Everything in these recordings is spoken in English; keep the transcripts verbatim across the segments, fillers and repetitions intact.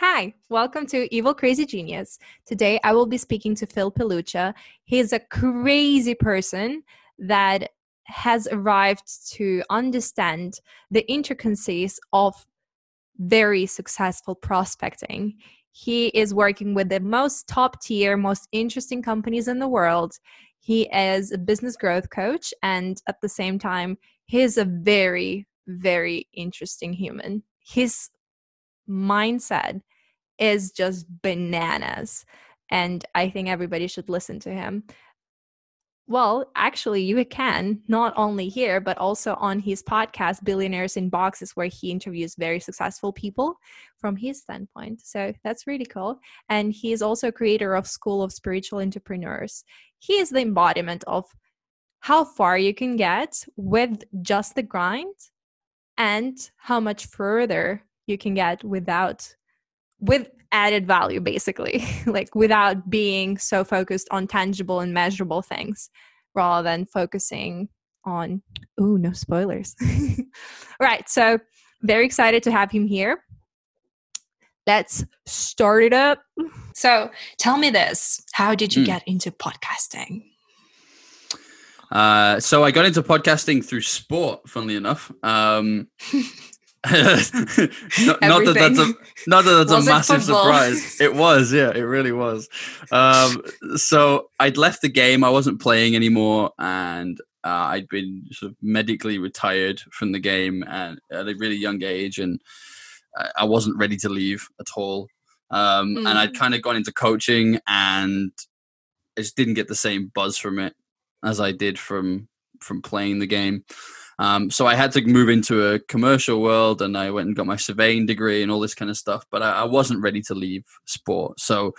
Hi, welcome to Evil Crazy Genius. Today, I will be speaking to Phil Pelucha. He's a crazy person that has arrived to understand the intricacies of very successful prospecting. He is working with the most top tier, most interesting companies in the world. He is a business growth coach, and at the same time, he is a very, very interesting human. His mindset is just bananas, and I think everybody should listen to him. Well, actually, you can not only here, but also on his podcast, Billionaires in Boxes, where he interviews very successful people from his standpoint. So that's really cool. And he is also creator of School of Spiritual Entrepreneurs. He is the embodiment of how far you can get with just the grind and how much further you can get without, with added value, basically, like without being so focused on tangible and measurable things rather than focusing on, ooh, no spoilers. Right. So very excited to have him here. Let's start it up. So tell me this, how did you mm. get into podcasting? Uh, so I got into podcasting through sport, funnily enough. Um, not, not that that's a not that that's was a massive surprise. It was, yeah, it really was. Um, so I'd left the game. I wasn't playing anymore, and uh, I'd been sort of medically retired from the game and at a really young age, and I wasn't ready to leave at all. Um, mm. And I'd kind of gone into coaching, and I just didn't get the same buzz from it as I did from from playing the game. Um, so I had to move into a commercial world, and I went and got my surveying degree and all this kind of stuff, but I, I wasn't ready to leave sport. So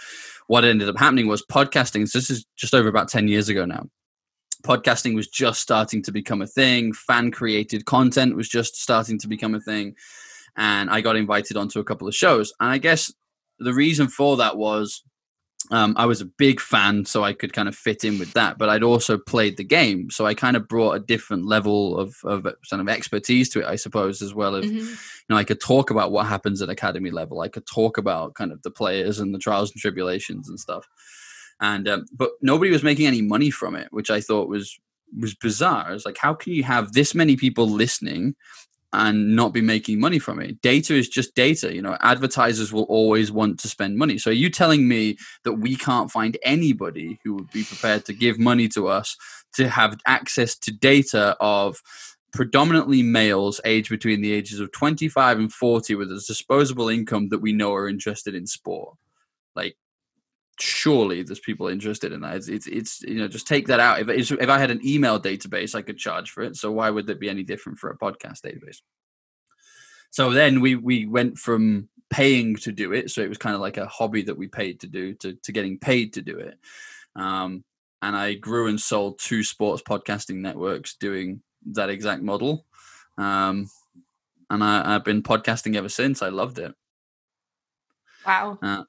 what ended up happening was podcasting. So this is just over about ten years ago now. Podcasting was just starting to become a thing. Fan created content was just starting to become a thing. And I got invited onto a couple of shows. And I guess the reason for that was Um, I was a big fan, so I could kind of fit in with that, but I'd also played the game. So I kind of brought a different level of, of sort of expertise to it, I suppose, as well. As, mm-hmm. you know, I could talk about what happens at academy level. I could talk about kind of the players and the trials and tribulations and stuff. And, um, but nobody was making any money from it, which I thought was, was bizarre. It's like, how can you have this many people listening and not be making money from it? Data is just data. You know, advertisers will always want to spend money. So are you telling me that we can't find anybody who would be prepared to give money to us to have access to data of predominantly males aged between the ages of twenty-five and forty with a disposable income that we know are interested in sport? Like, surely there's people interested in that. It's, it's, it's you know, just take that out. If it's, if I had an email database, I could charge for it. So why would that be any different for a podcast database? So then we we went from paying to do it. So it was kind of like a hobby that we paid to do to, to getting paid to do it. Um, and I grew and sold two sports podcasting networks doing that exact model. Um, and I, I've been podcasting ever since. I loved it. Wow. Uh,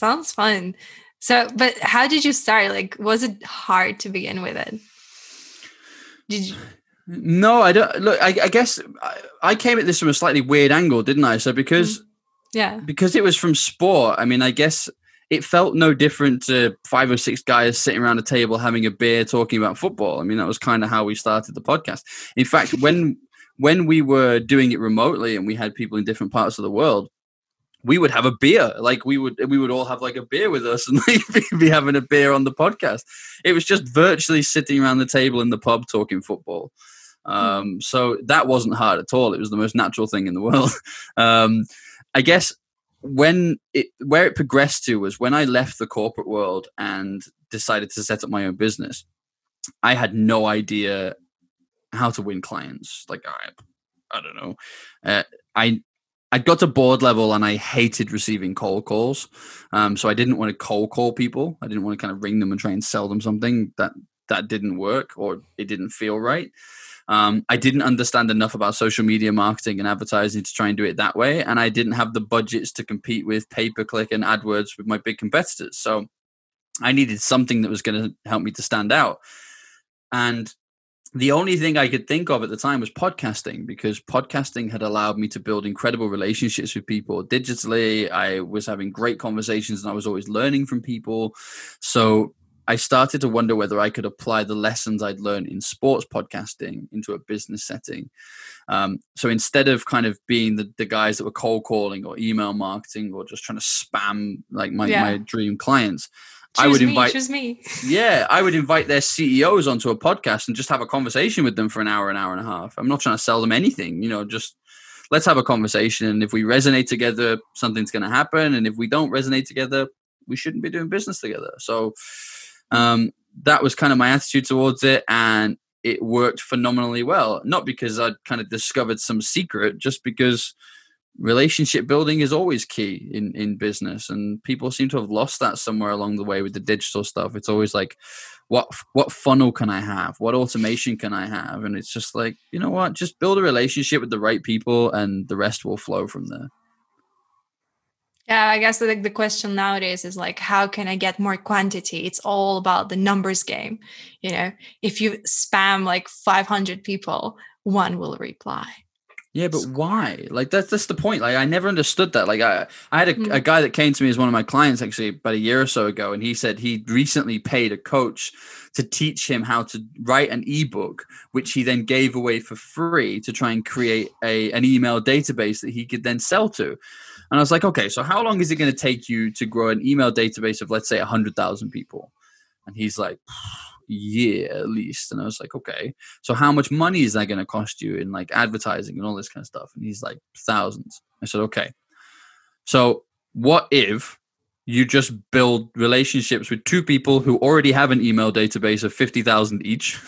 Sounds fun. So, but how did you start? Like, was it hard to begin with it? Did you? No, I don't. Look, I, I guess I, I came at this from a slightly weird angle, didn't I? So because, yeah, because it was from sport. I mean, I guess it felt no different to five or six guys sitting around a table, having a beer, talking about football. I mean, that was kind of how we started the podcast. In fact, when, when we were doing it remotely and we had people in different parts of the world, we would have a beer, like we would, we would all have like a beer with us and like be having a beer on the podcast. It was just virtually sitting around the table in the pub talking football. Um, so that wasn't hard at all. It was the most natural thing in the world. Um, I guess when it, where it progressed to was when I left the corporate world and decided to set up my own business, I had no idea how to win clients. Like, I, I don't know. Uh, I, I got to board level and I hated receiving cold calls. Um, so I didn't want to cold call people. I didn't want to kind of ring them and try and sell them something that, that didn't work or it didn't feel right. Um, I didn't understand enough about social media marketing and advertising to try and do it that way. And I didn't have the budgets to compete with pay-per-click and AdWords with my big competitors. So I needed something that was going to help me to stand out. And the only thing I could think of at the time was podcasting, because podcasting had allowed me to build incredible relationships with people digitally. I was having great conversations and I was always learning from people. So I started to wonder whether I could apply the lessons I'd learned in sports podcasting into a business setting. Um, so instead of kind of being the, the guys that were cold calling or email marketing or just trying to spam like my, yeah. my dream clients, Choose I would invite, me, me. yeah, I would invite their C E Os onto a podcast and just have a conversation with them for an hour, an hour and a half. I'm not trying to sell them anything, you know, just let's have a conversation. And if we resonate together, something's going to happen. And if we don't resonate together, we shouldn't be doing business together. So um, that was kind of my attitude towards it. And it worked phenomenally well, not because I'd kind of discovered some secret, just because relationship building is always key in, in business, and people seem to have lost that somewhere along the way with the digital stuff. It's always like, what what funnel can I have? What automation can I have? And it's just like, you know what? Just build a relationship with the right people and the rest will flow from there. Yeah, I guess the, the question nowadays is like, how can I get more quantity? It's all about the numbers game. You know, if you spam like five hundred people, one will reply. Yeah, but why? Like, that's that's the point. Like, I never understood that. Like, I, I had a, a guy that came to me as one of my clients actually about a year or so ago, and he said he recently paid a coach to teach him how to write an ebook, which he then gave away for free to try and create a an email database that he could then sell to. And I was like, okay, so how long is it going to take you to grow an email database of, let's say, one hundred thousand people? And he's like, year at least. And I was like, okay, so how much money is that going to cost you in like advertising and all this kind of stuff? And he's like, thousands. I said, okay, so what if you just build relationships with two people who already have an email database of fifty thousand each,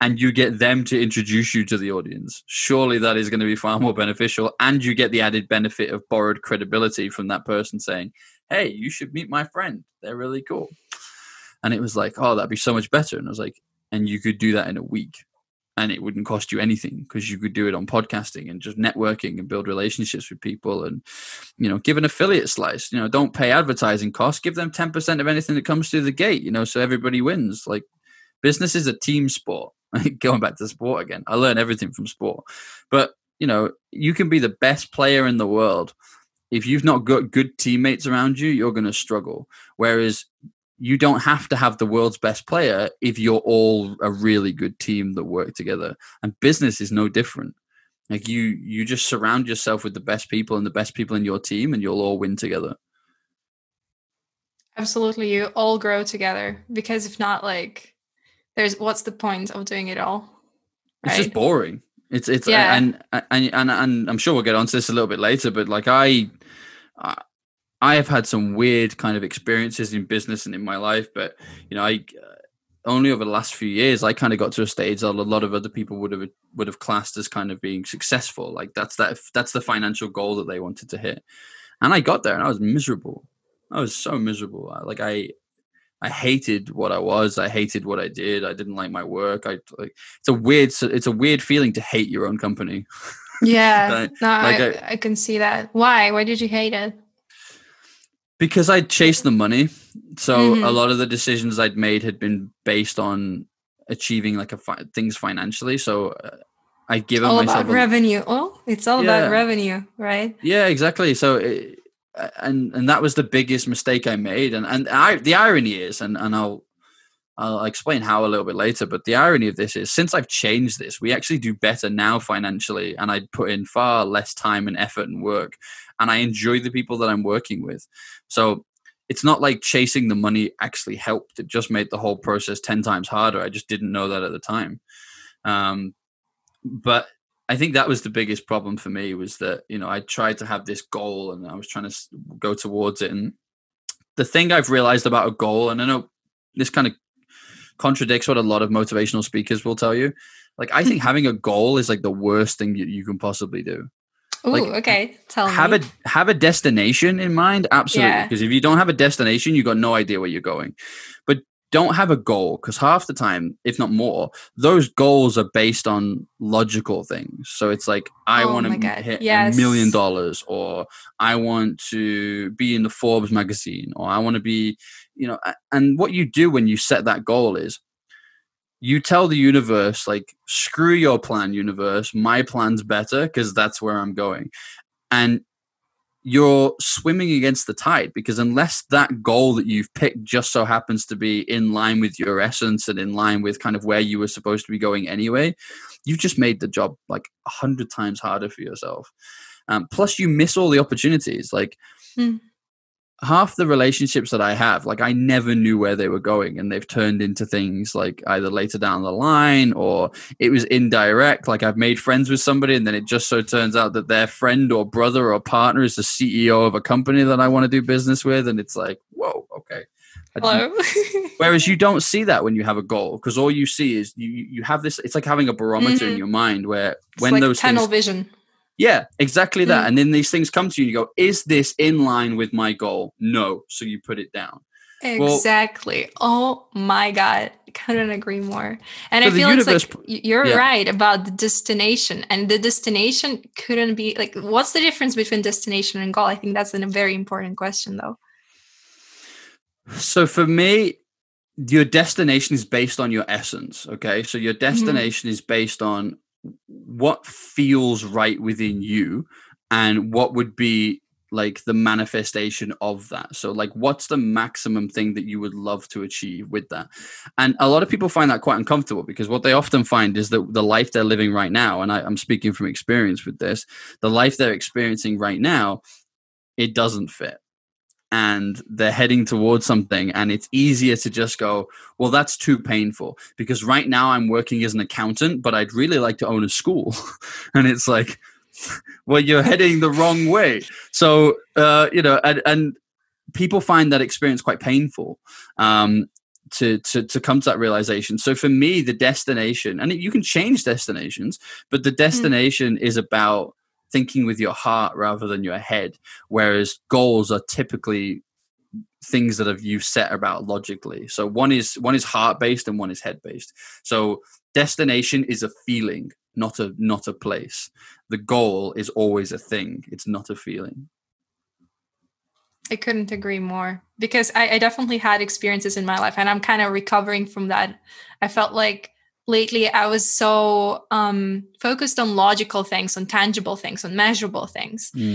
and you get them to introduce you to the audience? Surely that is going to be far more beneficial. And you get the added benefit of borrowed credibility from that person saying, hey, you should meet my friend. They're really cool. And it was like, oh, that'd be so much better. And I was like, and you could do that in a week and it wouldn't cost you anything, because you could do it on podcasting and just networking and build relationships with people and, you know, give an affiliate slice, you know, don't pay advertising costs, give them ten percent of anything that comes through the gate, you know, so everybody wins. Like, business is a team sport. Going back to sport again, I learn everything from sport, but you know, you can be the best player in the world. If you've not got good teammates around you, you're going to struggle. Whereas you don't have to have the world's best player if you're all a really good team that work together. And business is no different. Like, you, you just surround yourself with the best people and the best people in your team, and you'll all win together. Absolutely. You all grow together, because if not, like, there's, what's the point of doing it all? Right? It's just boring. It's, it's, yeah. and, and, and, and, and I'm sure we'll get onto this a little bit later, but like I, I I have had some weird kind of experiences in business and in my life, but you know, I uh, only over the last few years, I kind of got to a stage that a lot of other people would have, would have classed as kind of being successful. Like, that's that, that's the financial goal that they wanted to hit. And I got there and I was miserable. I was so miserable. Like, I, I hated what I was. I hated what I did. I didn't like my work. I like, it's a weird, it's a weird feeling to hate your own company. Yeah. like, no, like I, I, I can see that. Why, why did you hate it? Because I chased the money. So mm-hmm. a lot of the decisions I'd made had been based on achieving like a fi- things financially. So uh, I'd given myself... It's all about a- revenue. Oh, it's all yeah. about revenue, right? Yeah, exactly. So, it, and and that was the biggest mistake I made. And and I, the irony is, and, and I'll I'll explain how a little bit later, but the irony of this is, since I've changed this, we actually do better now financially, and I'd put in far less time and effort and work, and I enjoy the people that I'm working with. So it's not like chasing the money actually helped. It just made the whole process ten times harder. I just didn't know that at the time. Um, but I think that was the biggest problem for me, was that, you know, I tried to have this goal and I was trying to go towards it. And the thing I've realized about a goal, and I know this kind of contradicts what a lot of motivational speakers will tell you. Like, I think having a goal is like the worst thing you, you can possibly do. Oh, like, okay. Tell have me. a have a destination in mind. Absolutely. Because yeah. if you don't have a destination, you've got no idea where you're going. But don't have a goal, because half the time, if not more, those goals are based on logical things. So it's like, I oh want to hit yes. a million dollars, or I want to be in the Forbes magazine, or I want to be, you know, and what you do when you set that goal is you tell the universe, like, screw your plan, universe, my plan's better because that's where I'm going. And you're swimming against the tide, because unless that goal that you've picked just so happens to be in line with your essence and in line with kind of where you were supposed to be going anyway, you've just made the job like a hundred times harder for yourself. Um, plus you miss all the opportunities. Like, mm. half the relationships that I have, like, I never knew where they were going, and they've turned into things like either later down the line, or it was indirect. Like, I've made friends with somebody and then it just so turns out that their friend or brother or partner is the C E O of a company that I want to do business with. And it's like, whoa, okay. Hello. Whereas you don't see that when you have a goal, because all you see is you, you have this, it's like having a barometer mm-hmm. in your mind where it's when like those tunnel things, vision. Yeah, exactly that. Mm. And then these things come to you and you go, is this in line with my goal? No. So you put it down. Exactly. Well, oh my God. I couldn't agree more. And I feel universe, it's like you're yeah. right about the destination, and the destination couldn't be like, what's the difference between destination and goal? I think that's a very important question though. So for me, your destination is based on your essence. Okay. So your destination mm-hmm. is based on what feels right within you and what would be like the manifestation of that. So like, what's the maximum thing that you would love to achieve with that? And a lot of people find that quite uncomfortable, because what they often find is that the life they're living right now, and I, I'm speaking from experience with this, the life they're experiencing right now, it doesn't fit. And they're heading towards something, and it's easier to just go, well, that's too painful, because right now I'm working as an accountant, but I'd really like to own a school. And it's like, well, you're heading the wrong way. So, uh, you know, and, and people find that experience quite painful um, to, to, to come to that realization. So for me, the destination, and you can change destinations, but the destination mm-hmm. is about thinking with your heart rather than your head, whereas goals are typically things that have you set about logically. So one is one is heart-based and one is head-based. So destination is a feeling, not a not a place. The goal is always a thing. It's not a feeling. I couldn't agree more, because I, I definitely had experiences in my life, and I'm kind of recovering from that. I felt like lately, I was so um, focused on logical things, on tangible things, on measurable things, because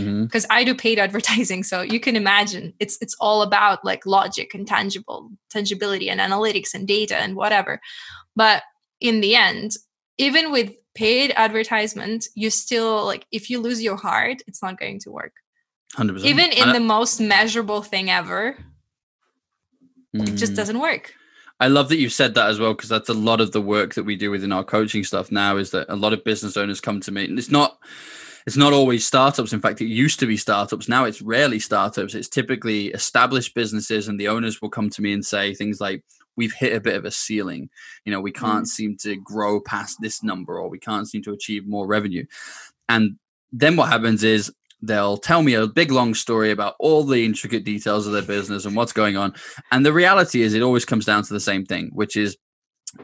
mm-hmm. I do paid advertising. So you can imagine it's it's all about like logic and tangible tangibility and analytics and data and whatever. But in the end, even with paid advertisement, you still like, if you lose your heart, it's not going to work. one hundred percent. Even in the most measurable thing ever, mm-hmm. it just doesn't work. I love that you said that as well, because that's a lot of the work that we do within our coaching stuff now, is that a lot of business owners come to me, and it's not, it's not always startups. In fact, it used to be startups. Now it's rarely startups. It's typically established businesses, and the owners will come to me and say things like, we've hit a bit of a ceiling. You know, we can't mm. seem to grow past this number, or we can't seem to achieve more revenue. And then what happens is they'll tell me a big, long story about all the intricate details of their business and what's going on. And the reality is it always comes down to the same thing, which is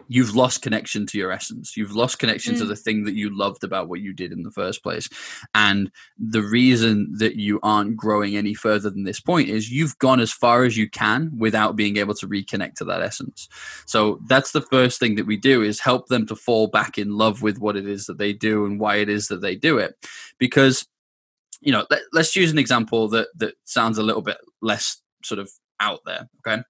you've lost connection to your essence. You've lost connection mm. to the thing that you loved about what you did in the first place. And the reason that you aren't growing any further than this point is you've gone as far as you can without being able to reconnect to that essence. So that's the first thing that we do, is help them to fall back in love with what it is that they do and why it is that they do it. Because you know, let, let's use an example that, that sounds a little bit less sort of out there. Okay.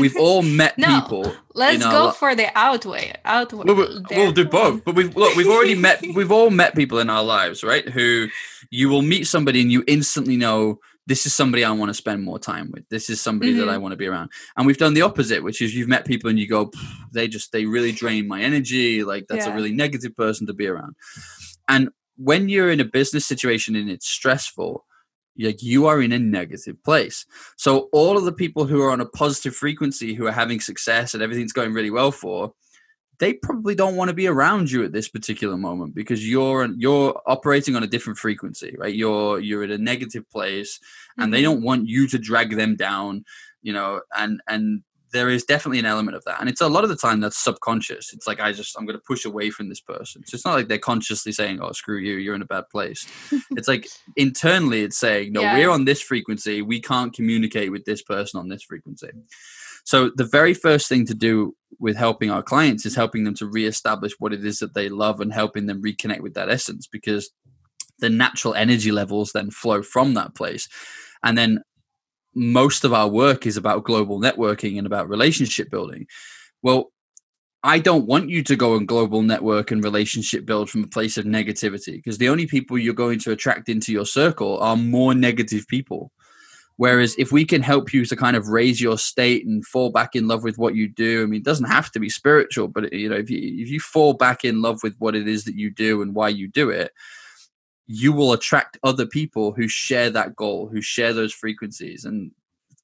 We've all met no, people. Let's go li- for the out way. Out way. We'll, we'll, we'll do both. But we've look, we've already met, we've all met people in our lives, right? Who you will meet somebody and you instantly know, this is somebody I want to spend more time with. This is somebody mm-hmm. that I want to be around. And we've done the opposite, which is you've met people and you go, they just, they really drain my energy. Like that's yeah. a really negative person to be around. And when you're in a business situation and it's stressful, like you are in a negative place. So all of the people who are on a positive frequency, who are having success and everything's going really well for, they probably don't want to be around you at this particular moment, because you're you're operating on a different frequency, right? You're you're at a negative place, and mm-hmm. they don't want you to drag them down, you know, and and there is definitely an element of that. And it's a lot of the time that's subconscious. It's like, I just, I'm going to push away from this person. So it's not like they're consciously saying, oh, screw you, you're in a bad place. It's like internally it's saying, no, yeah. we're on this frequency. We can't communicate with this person on this frequency. So the very first thing to do with helping our clients is helping them to reestablish what it is that they love and helping them reconnect with that essence, because the natural energy levels then flow from that place. And then most of our work is about global networking and about relationship building. Well, I don't want you to go and global network and relationship build from a place of negativity, because the only people you're going to attract into your circle are more negative people. Whereas if we can help you to kind of raise your state and fall back in love with what you do, I mean, it doesn't have to be spiritual, but you know, if you, if you fall back in love with what it is that you do and why you do it, you will attract other people who share that goal, who share those frequencies. And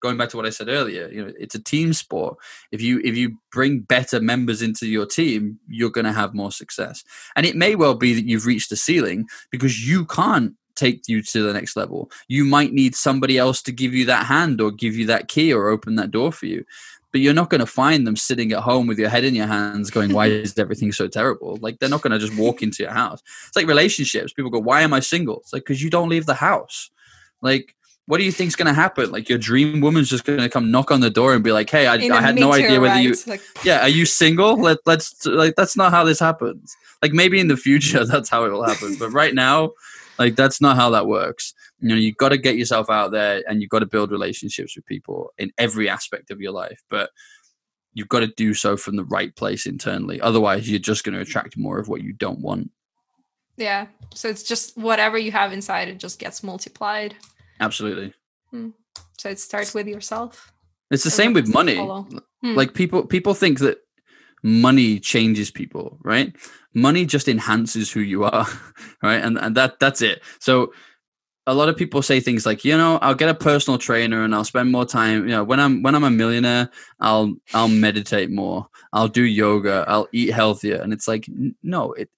going back to what I said earlier, you know, it's a team sport. If you, if you bring better members into your team, you're going to have more success. And it may well be that you've reached a ceiling because you can't take you to the next level. You might need somebody else to give you that hand or give you that key or open that door for you, but you're not going to find them sitting at home with your head in your hands going, why is everything so terrible? Like, they're not going to just walk into your house. It's like relationships. People go, why am I single? It's like, because you don't leave the house. Like, what do you think's going to happen? Like, your dream woman's just going to come knock on the door and be like, hey, I, I had no idea whether right. you, like, yeah, are you single? Let, let's like, that's not how this happens. Like, maybe in the future, that's how it will happen. But right now, like, that's not how that works. You know, you've got to get yourself out there and you've got to build relationships with people in every aspect of your life. But you've got to do so from the right place internally. Otherwise, you're just going to attract more of what you don't want. Yeah. So it's just whatever you have inside, it just gets multiplied. Absolutely. Mm. So it starts with yourself. It's the same with money. Mm. Like, people, people think that money changes people, right? Money just enhances who you are, right? And and that that's it. So a lot of people say things like, you know, I'll get a personal trainer and I'll spend more time, you know, when I'm when I'm a millionaire, I'll I'll meditate more, I'll do yoga, I'll eat healthier. And it's like, no, it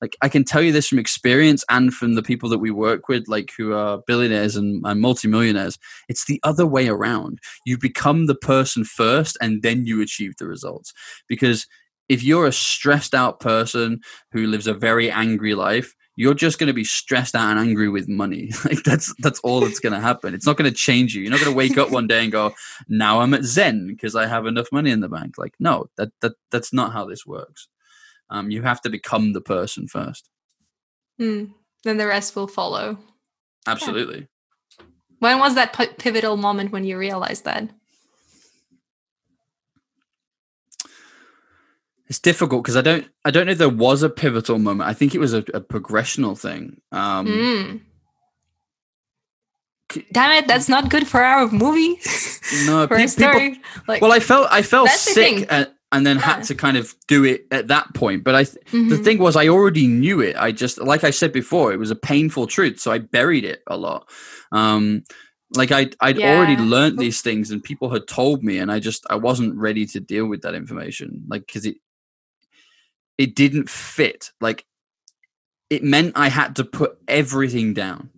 like I can tell you this from experience and from the people that we work with, like, who are billionaires and, and multimillionaires. It's the other way around. You become the person first and then you achieve the results. Because if you're a stressed out person who lives a very angry life, you're just going to be stressed out and angry with money. Like, that's that's all that's going to happen. It's not going to change you. You're not going to wake up one day and go, now I'm at Zen because I have enough money in the bank. Like, no, that that that's not how this works. Um, you have to become the person first. Mm, then the rest will follow. Absolutely. Yeah. When was that p- pivotal moment when you realized that? It's difficult because I don't I don't know if there was a pivotal moment. I think it was a, a progressional thing. Um, mm. c- Damn it, that's not good for our movie. No, for pe- a story. People, like, well, I felt I felt sick and, and then yeah. had to kind of do it at that point. But I th- mm-hmm. the thing was, I already knew it. I just, like I said before, it was a painful truth, so I buried it a lot. Um, like I I'd, I'd yeah. already learned these things, and people had told me, and I just I wasn't ready to deal with that information, like because it. It didn't fit. Like, it meant I had to put everything down.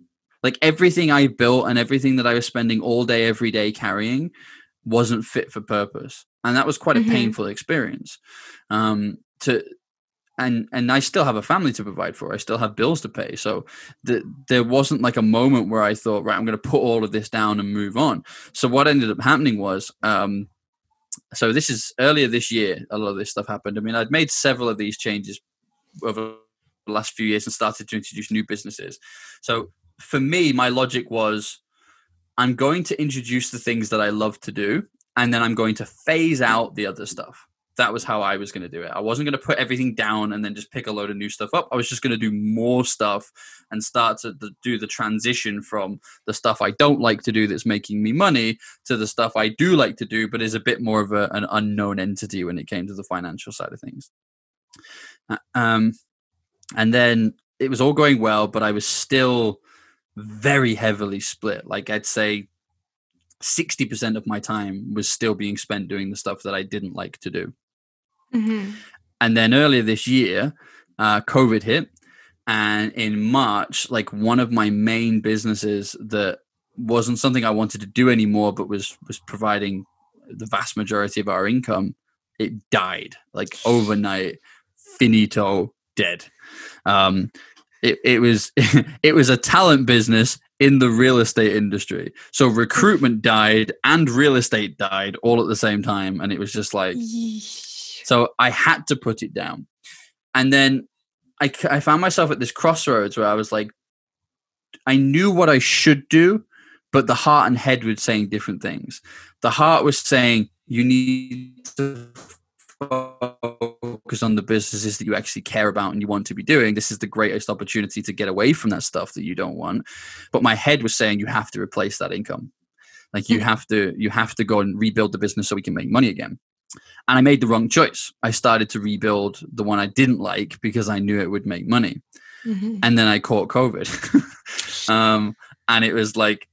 Like, everything I built and everything that I was spending all day, every day carrying wasn't fit for purpose. And that was quite mm-hmm. a painful experience. Um, to, and, and I still have a family to provide for. I still have bills to pay. So the, there wasn't like a moment where I thought, right, I'm going to put all of this down and move on. So what ended up happening was, um, so this is earlier this year, a lot of this stuff happened. I mean, I'd made several of these changes over the last few years and started to introduce new businesses. So for me, my logic was, I'm going to introduce the things that I love to do, and then I'm going to phase out the other stuff. That was how I was going to do it. I wasn't going to put everything down and then just pick a load of new stuff up. I was just going to do more stuff and start to do the transition from the stuff I don't like to do that's making me money to the stuff I do like to do, but is a bit more of a, an unknown entity when it came to the financial side of things. Um, and then it was all going well, but I was still very heavily split. Like, I'd say sixty percent of my time was still being spent doing the stuff that I didn't like to do. Mm-hmm. And then earlier this year, uh, COVID hit. And in March, like, one of my main businesses that wasn't something I wanted to do anymore, but was, was providing the vast majority of our income, it died like overnight, finito, dead. Um, it, it was it was a talent business in the real estate industry. So recruitment died and real estate died all at the same time. And it was just like, so I had to put it down. And then I, I found myself at this crossroads where I was like, I knew what I should do, but the heart and head were saying different things. The heart was saying, you need to focus on the businesses that you actually care about and you want to be doing. This is the greatest opportunity to get away from that stuff that you don't want. But my head was saying, you have to replace that income. Like you have to, you have to go and rebuild the business so we can make money again. And I made the wrong choice. I started to rebuild the one I didn't like because I knew it would make money. Mm-hmm. And then I caught COVID. um, and it was like,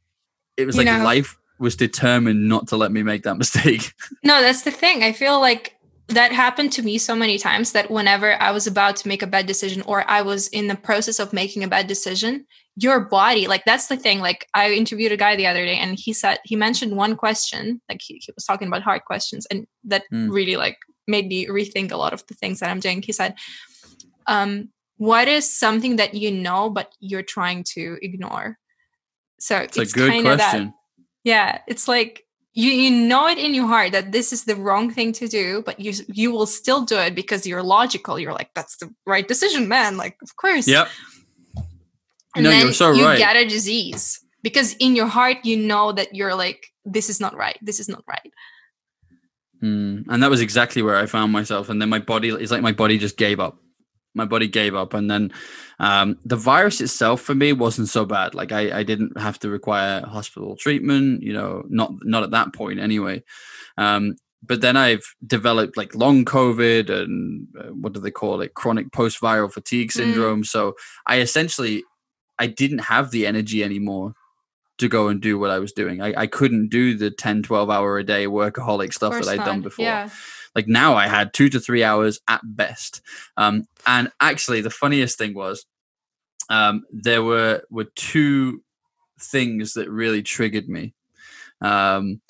it was you like know, life was determined not to let me make that mistake. No, that's the thing. I feel like that happened to me so many times that whenever I was about to make a bad decision or I was in the process of making a bad decision, your body, like that's the thing. Like I interviewed a guy the other day and he said, he mentioned one question, like he, he was talking about hard questions, and that mm. really like made me rethink a lot of the things that I'm doing. He said, um, what is something that you know, but you're trying to ignore? So it's, it's a good kind question. Of that, yeah, it's like you you know it in your heart that this is the wrong thing to do, but you you will still do it because you're logical. You're like, that's the right decision, man. Like, of course. Yep. And no, then you're so you right. get a disease because in your heart you know that you're like, this is not right. This is not right. Mm, and that was exactly where I found myself. And then my body, it's like my body just gave up. My body gave up. And then um, the virus itself for me wasn't so bad. Like I, I didn't have to require hospital treatment, you know, not, not at that point anyway. Um, but then I've developed like long COVID and uh, what do they call it? Chronic post-viral fatigue syndrome. Mm. So I essentially, I didn't have the energy anymore to go and do what I was doing. I, I couldn't do the ten, twelve hour a day workaholic stuff that I'd not. done before. Yeah. Like now I had two to three hours at best. Um, and actually the funniest thing was um, there were, were two things that really triggered me, um,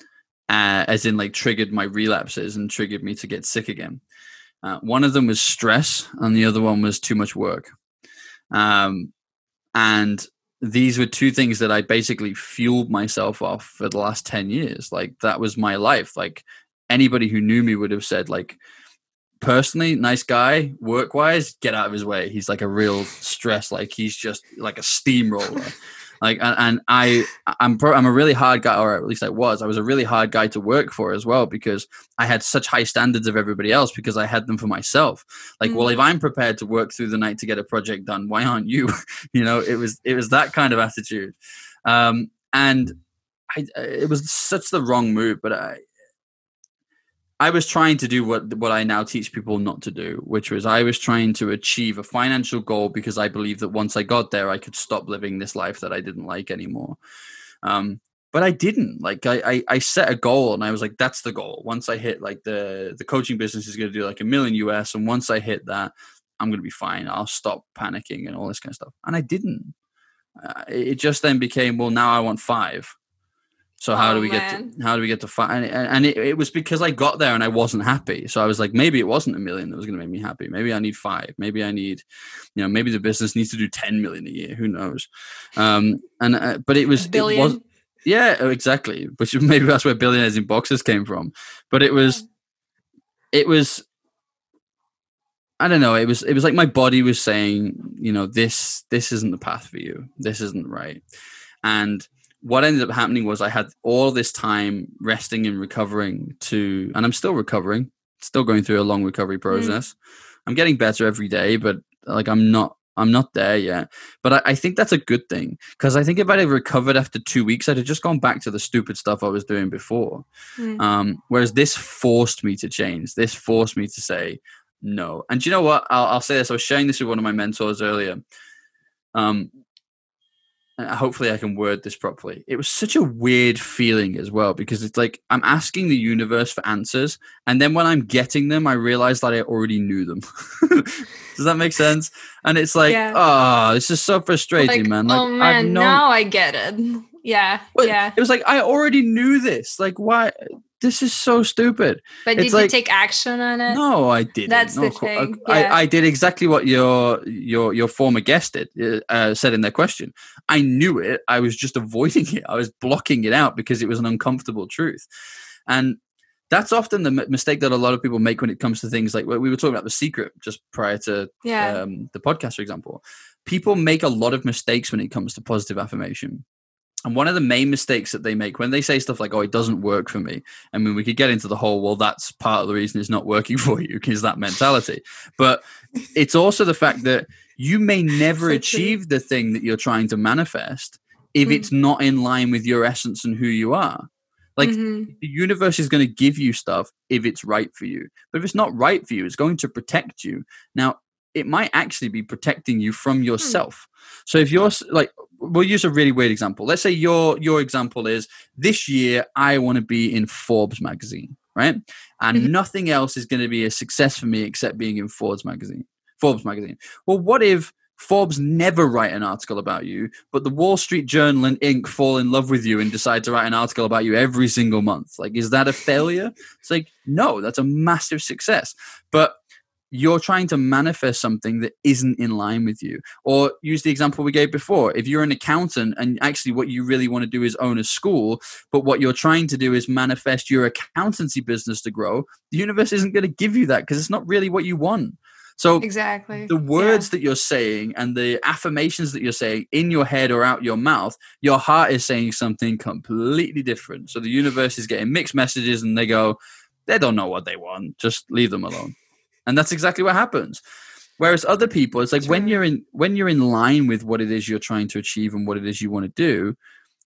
uh, as in like triggered my relapses and triggered me to get sick again. Uh, one of them was stress and the other one was too much work. Um, and these were two things that I basically fueled myself off for the last ten years. Like that was my life. Like, anybody who knew me would have said, like, personally, nice guy, work wise, get out of his way. He's like a real stress. Like he's just like a steamroller. Like, and, and I, I'm pro- I'm a really hard guy, or at least I was. I was a really hard guy to work for as well, because I had such high standards of everybody else because I had them for myself. Like, mm-hmm. well, if I'm prepared to work through the night to get a project done, why aren't you? You know, it was, it was that kind of attitude. Um, and I, it was such the wrong move, but I, I was trying to do what what I now teach people not to do, which was I was trying to achieve a financial goal because I believed that once I got there, I could stop living this life that I didn't like anymore. Um, but I didn't. Like I, I I set a goal and I was like, that's the goal. Once I hit like the, the coaching business is going to do like a million U S. And once I hit that, I'm going to be fine. I'll stop panicking and all this kind of stuff. And I didn't. Uh, it just then became, well, now I want five. So how oh, do we man. get to, how do we get to five? And, and it, it was because I got there and I wasn't happy. So I was like, maybe it wasn't a million that was going to make me happy. Maybe I need five. Maybe I need, you know, maybe the business needs to do ten million a year. Who knows? Um, and uh, but it was, it was, yeah, exactly. Which maybe that's where Billionaires in Boxes came from. But it was, it was, I don't know. It was, it was like my body was saying, you know, this this isn't the path for you. This isn't right. And what ended up happening was I had all this time resting and recovering to, and I'm still recovering, still going through a long recovery process. Mm. I'm getting better every day, but like, I'm not, I'm not there yet. But I, I think that's a good thing. Cause I think if I'd have recovered after two weeks, I'd have just gone back to the stupid stuff I was doing before. Mm. Um, whereas this forced me to change. This forced me to say no. And you know what? I'll, I'll say this. I was sharing this with one of my mentors earlier. Um, Hopefully I can word this properly. It was such a weird feeling as well, because it's like I'm asking the universe for answers. And then when I'm getting them, I realize that I already knew them. Does that make sense? And it's like, yeah. oh, this is so frustrating, like, man. Like, oh, man, I've no- now I get it. Yeah, well, yeah. It was like, I already knew this. Like, why? this is so stupid. But did it's you like, take action on it? No, I didn't. That's no, the thing. I, yeah. I, I did exactly what your your your former guest did, uh, said in their question. I knew it. I was just avoiding it. I was blocking it out because it was an uncomfortable truth. And that's often the mistake that a lot of people make when it comes to things like we were talking about The Secret just prior to yeah. um, the podcast, for example. People make a lot of mistakes when it comes to positive affirmation. And one of the main mistakes that they make when they say stuff like, oh, it doesn't work for me. I mean, we could get into the whole, well, that's part of the reason it's not working for you, because that mentality. But it's also the fact that you may never achieve the thing that you're trying to manifest if mm-hmm. it's not in line with your essence and who you are. Like mm-hmm. the universe is going to give you stuff if it's right for you. But if it's not right for you, it's going to protect you. Now, it might actually be protecting you from yourself. Mm. So if you're like, we'll use a really weird example. Let's say your, your example is this year, I want to be in Forbes magazine, right? And mm-hmm. nothing else is going to be a success for me except being in Forbes magazine, Forbes magazine. Well, what if Forbes never write an article about you, but the Wall Street Journal and Inc fall in love with you and decide to write an article about you every single month? Like, is that a failure? It's like, no, that's a massive success. But you're trying to manifest something that isn't in line with you. Or use the example we gave before. If you're an accountant and actually what you really want to do is own a school, but what you're trying to do is manifest your accountancy business to grow, the universe isn't going to give you that because it's not really what you want. So exactly. the words yeah. that you're saying and the affirmations that you're saying in your head or out your mouth, your heart is saying something completely different. So the universe is getting mixed messages and they go, they don't know what they want. Just leave them alone. And that's exactly what happens. Whereas other people, it's like when you're in when you're in line with what it is you're trying to achieve and what it is you want to do,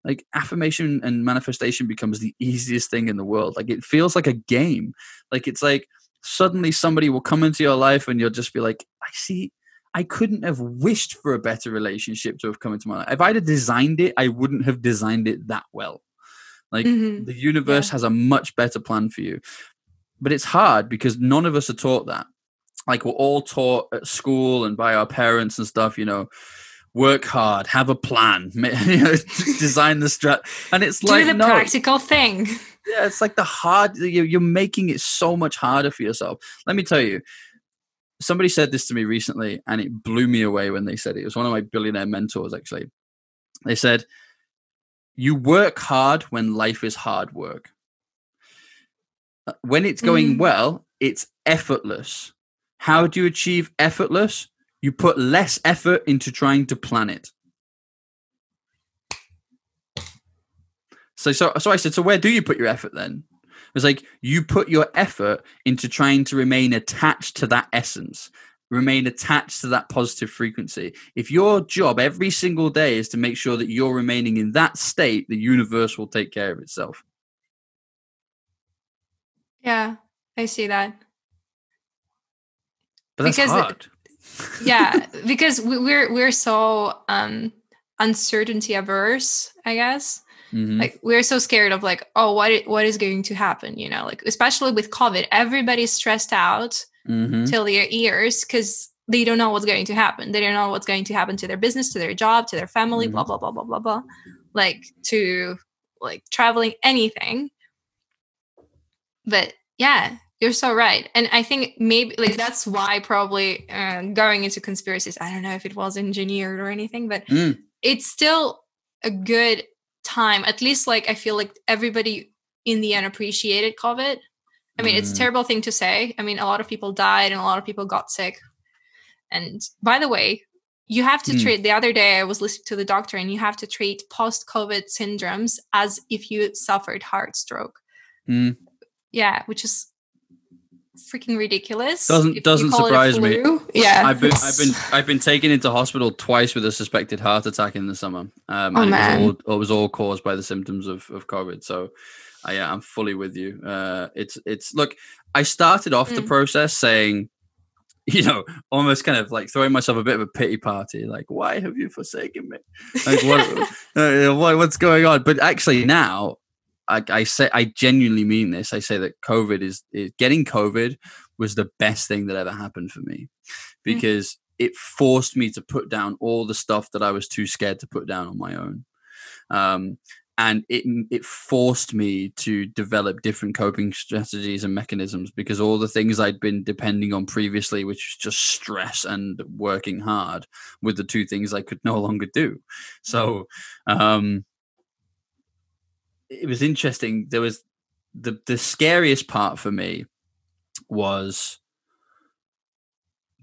like affirmation and manifestation becomes the easiest thing in the world. Like it feels like a game. Like it's like suddenly somebody will come into your life and you'll just be like, I see, I couldn't have wished for a better relationship to have come into my life. If I'd have designed it, I wouldn't have designed it that well. Like mm-hmm. the universe yeah. has a much better plan for you. But it's hard because none of us are taught that. Like we're all taught at school and by our parents and stuff, you know, work hard, have a plan, you know, design the strat. And it's like, do the no. practical thing. Yeah, it's like the hard, you're making it so much harder for yourself. Let me tell you, somebody said this to me recently and it blew me away when they said it. It was one of my billionaire mentors, actually. They said, you work hard when life is hard work. When it's going mm. well, it's effortless. How do you achieve effortless? You put less effort into trying to plan it. So, so, so I said, so where do you put your effort then? It was like, you put your effort into trying to remain attached to that essence, remain attached to that positive frequency. If your job every single day is to make sure that you're remaining in that state, the universe will take care of itself. Yeah, I see that. But that's because, hard. yeah, because we're we're so um, uncertainty averse, I guess. Mm-hmm. Like we're so scared of like, oh, what what is going to happen? You know, like especially with COVID, everybody's stressed out mm-hmm. till their ears because they don't know what's going to happen. They don't know what's going to happen to their business, to their job, to their family, mm-hmm. blah blah blah blah blah blah. Like to like traveling, anything. But yeah, you're so right. And I think maybe like that's why probably uh, going into conspiracies, I don't know if it was engineered or anything, but mm. it's still a good time. At least like I feel like everybody in the end appreciated COVID. I mean, mm. it's a terrible thing to say. I mean, a lot of people died and a lot of people got sick. And by the way, you have to mm. treat, the other day I was listening to the doctor and you have to treat post-COVID syndromes as if you suffered heart stroke. Mm. Yeah, which is freaking ridiculous. Doesn't doesn't surprise me. Yeah, I've been I've been I've been taken into hospital twice with a suspected heart attack in the summer. Um, oh, and man. It was all, it was all caused by the symptoms of, of COVID. So, I, yeah, I'm fully with you. Uh, it's it's look. I started off mm. the process saying, you know, almost kind of like throwing myself a bit of a pity party. Like, why have you forsaken me? Like, what, uh, what what's going on? But actually now. I, I say I genuinely mean this. I say that COVID is, is getting COVID was the best thing that ever happened for me because mm. it forced me to put down all the stuff that I was too scared to put down on my own. Um, And it it forced me to develop different coping strategies and mechanisms, because all the things I'd been depending on previously, which was just stress and working hard, were the two things I could no longer do. So um, it was interesting. There was the the scariest part for me was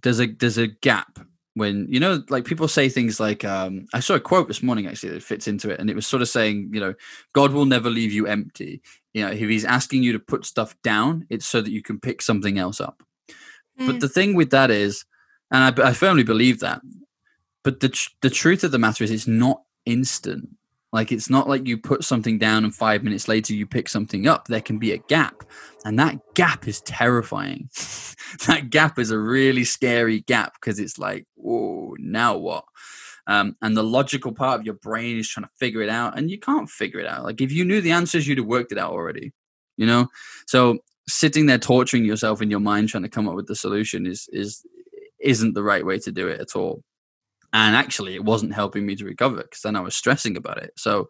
there's a there's a gap. When, you know, like people say things like, um, I saw a quote this morning, actually, that fits into it. And it was sort of saying, you know, God will never leave you empty. You know, if he's asking you to put stuff down, it's so that you can pick something else up. Mm. But the thing with that is, and I, I firmly believe that, but the, tr- the truth of the matter is it's not instant. Like, it's not like you put something down and five minutes later you pick something up. There can be a gap. And that gap is terrifying. That gap is a really scary gap, because it's like, whoa, now what? Um, and the logical part of your brain is trying to figure it out, and you can't figure it out. Like, if you knew the answers, you'd have worked it out already, you know? So sitting there torturing yourself in your mind trying to come up with the solution is is isn't the right way to do it at all. And actually, it wasn't helping me to recover, because then I was stressing about it. So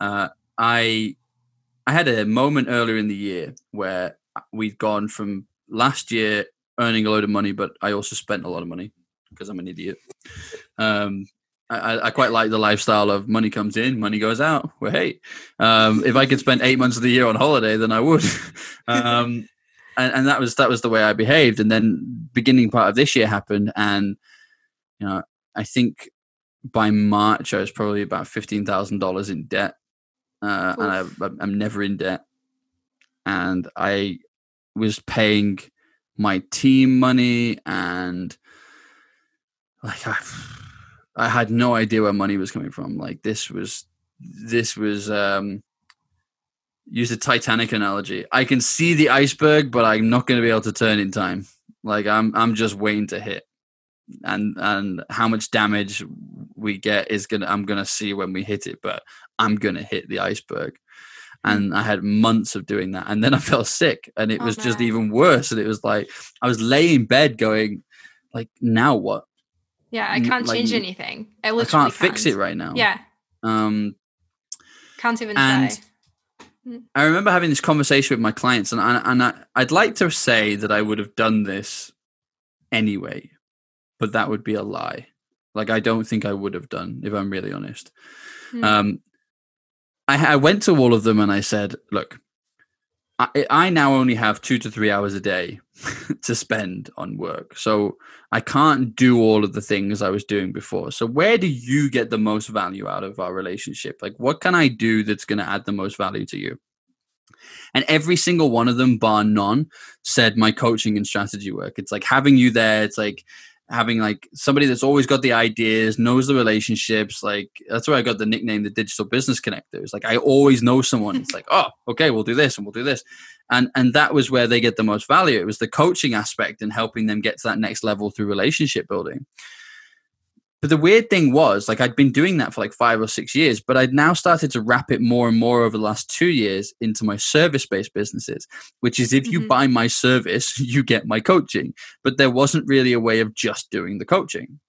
uh, I... I had a moment earlier in the year where we'd gone from last year earning a load of money, but I also spent a lot of money because I'm an idiot. Um, I, I quite like the lifestyle of money comes in, money goes out. Well, hey, um, if I could spend eight months of the year on holiday, then I would. um, and, and that was, that was the way I behaved. And then beginning part of this year happened. And, you know, I think by March, I was probably about fifteen thousand dollars in debt. Uh, and I, I'm never in debt, and I was paying my team money, and like I, I had no idea where money was coming from. Like this was, this was. Um, use the Titanic analogy. I can see the iceberg, but I'm not going to be able to turn in time. Like I'm, I'm just waiting to hit, and and how much damage we get is gonna. I'm gonna see when we hit it, but. I'm going to hit the iceberg. And I had months of doing that. And then I fell sick, and it was okay. just even worse. And it was like, I was laying in bed going like, now what? Yeah. I can't like, change anything. I, I can't, can't fix it right now. Yeah. Um, can't even and say. I remember having this conversation with my clients, and, I, and I, I'd like to say that I would have done this anyway, but that would be a lie. Like, I don't think I would have done, if I'm really honest. Mm. Um, I went to all of them and I said, look, I, I now only have two to three hours a day to spend on work. So I can't do all of the things I was doing before. So where do you get the most value out of our relationship? Like, what can I do that's going to add the most value to you? And every single one of them, bar none, said my coaching and strategy work. It's like having you there. It's like having like somebody that's always got the ideas, knows the relationships. Like, that's where I got the nickname, the digital business connectors. Like, I always know someone. It's like, oh, okay, we'll do this and we'll do this. And, and that was where they get the most value. It was the coaching aspect and helping them get to that next level through relationship building. But the weird thing was, like, I'd been doing that for like five or six years, but I'd now started to wrap it more and more over the last two years into my service-based businesses, which is if mm-hmm. you buy my service, you get my coaching. But there wasn't really a way of just doing the coaching.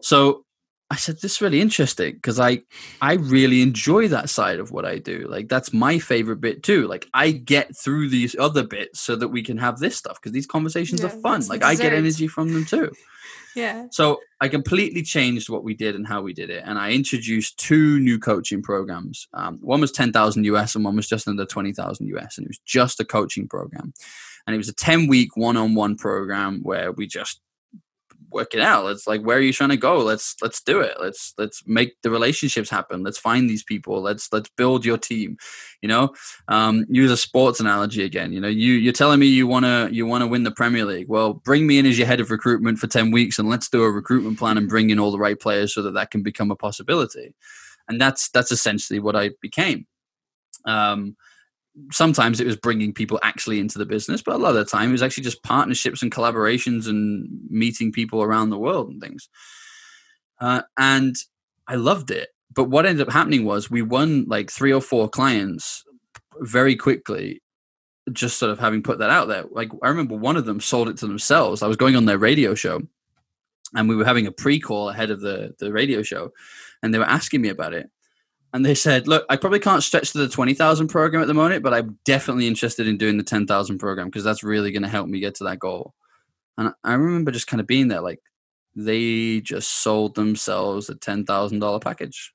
So I said, this is really interesting, because I, I really enjoy that side of what I do. Like, that's my favorite bit too. Like, I get through these other bits so that we can have this stuff, because these conversations yeah, are fun. Like, I get energy from them too. Yeah. So I completely changed what we did and how we did it. And I introduced two new coaching programs. Um, one was ten thousand U S and one was just under twenty thousand U S. And it was just a coaching program. And it was a ten week one-on-one program where we just work it out. It's like, where are you trying to go? Let's, let's do it. Let's, let's make the relationships happen. Let's find these people. Let's, let's build your team, you know, um, use a sports analogy again. You know, you, you're telling me you want to, you want to win the Premier League. Well, bring me in as your head of recruitment for ten weeks and let's do a recruitment plan and bring in all the right players so that that can become a possibility. And that's, that's essentially what I became. Um, Sometimes it was bringing people actually into the business, but a lot of the time it was actually just partnerships and collaborations and meeting people around the world and things. Uh, and I loved it. But what ended up happening was we won like three or four clients very quickly, just sort of having put that out there. Like, I remember one of them sold it to themselves. I was going on their radio show and we were having a pre-call ahead of the, the radio show, and they were asking me about it. And they said, look, I probably can't stretch to the twenty thousand program at the moment, but I'm definitely interested in doing the ten thousand program because that's really going to help me get to that goal. And I remember just kind of being there, like they just sold themselves a ten thousand dollars package.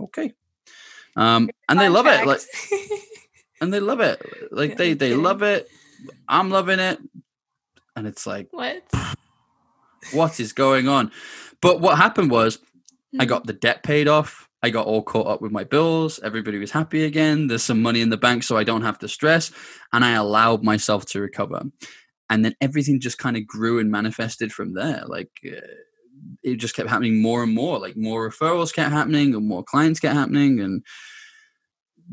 Okay. Um, and they love it. Like, and they love it. Like they, they love it. I'm loving it. And it's like, what? What is going on? But what happened was I got the debt paid off. I got all caught up with my bills. Everybody was happy again. There's some money in the bank, so I don't have to stress. And I allowed myself to recover. And then everything just kind of grew and manifested from there. Like uh, it just kept happening more and more, like more referrals kept happening and more clients kept happening. And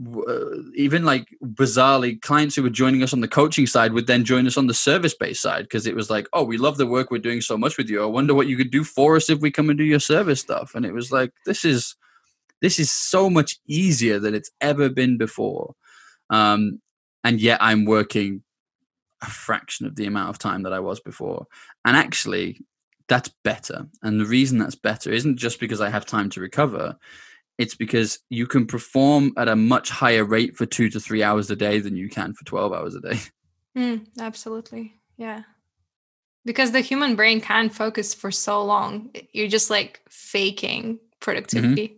w- even like bizarrely, clients who were joining us on the coaching side would then join us on the service-based side. Cause it was like, oh, we love the work we're doing so much with you. I wonder what you could do for us if we come and do your service stuff. And it was like, this is, This is so much easier than it's ever been before. Um, and yet I'm working a fraction of the amount of time that I was before. And actually, that's better. And the reason that's better isn't just because I have time to recover. It's because you can perform at a much higher rate for two to three hours a day than you can for twelve hours a day. Mm, absolutely. Yeah. Because the human brain can't focus for so long. You're just like faking productivity. Mm-hmm.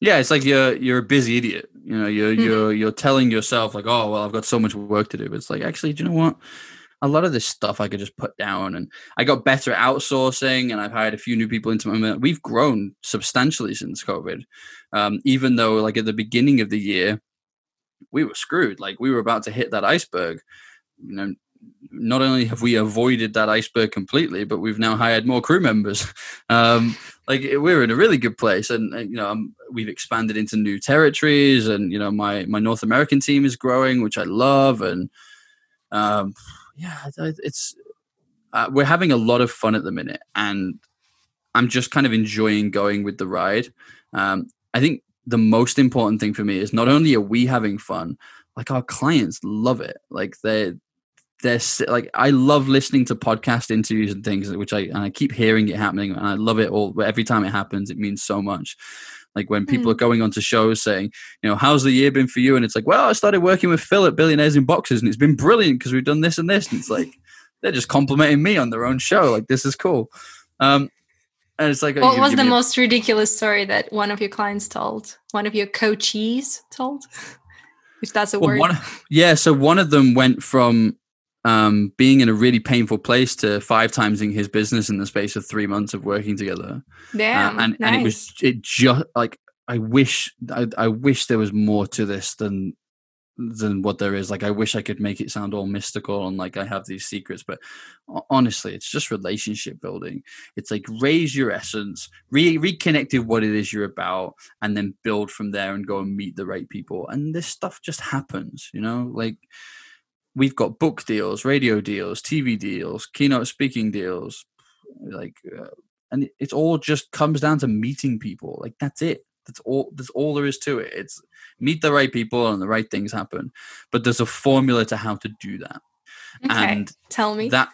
Yeah, it's like you're you're a busy idiot. You know, you're mm-hmm. you're you're telling yourself like, oh well, I've got so much work to do. It's like, actually, do you know what? A lot of this stuff I could just put down. And I got better at outsourcing, and I've hired a few new people into my. We've grown substantially since COVID. Um, even though, like at the beginning of the year, we were screwed. Like we were about to hit that iceberg. You know, not only have we avoided that iceberg completely, but we've now hired more crew members. Um, like we're in a really good place, and you know, um, we've expanded into new territories, and you know, my, my North American team is growing, which I love. And, um, yeah, it's, uh, we're having a lot of fun at the minute, and I'm just kind of enjoying going with the ride. Um, I think the most important thing for me is not only are we having fun, like our clients love it. Like they're, They're like, I love listening to podcast interviews and things, which I and I keep hearing it happening, and I love it all. Every time it happens, it means so much. Like when people mm. are going onto shows saying, you know, how's the year been for you? And it's like, well, I started working with Phil at Billionaires in Boxers, and it's been brilliant because we've done this and this. And it's like they're just complimenting me on their own show. Like this is cool. Um, and it's like, what you, was the a- most ridiculous story that one of your clients told? One of your coachees told? If that's a well, word. One, yeah. So one of them went from. Um, being in a really painful place to five timesing his business in the space of three months of working together. Damn, uh, and, nice. and it was it just like I wish I, I wish there was more to this than than what there is. Like I wish I could make it sound all mystical and like I have these secrets, but honestly, it's just relationship building. It's like raise your essence, re- reconnect with what it is you're about, and then build from there and go and meet the right people. And this stuff just happens, you know, like. We've got book deals, radio deals, T V deals, keynote speaking deals, like, uh, and it's all just comes down to meeting people. Like that's it. That's all. That's all there is to it. It's meet the right people and the right things happen. But there's a formula to how to do that. Okay. And tell me that.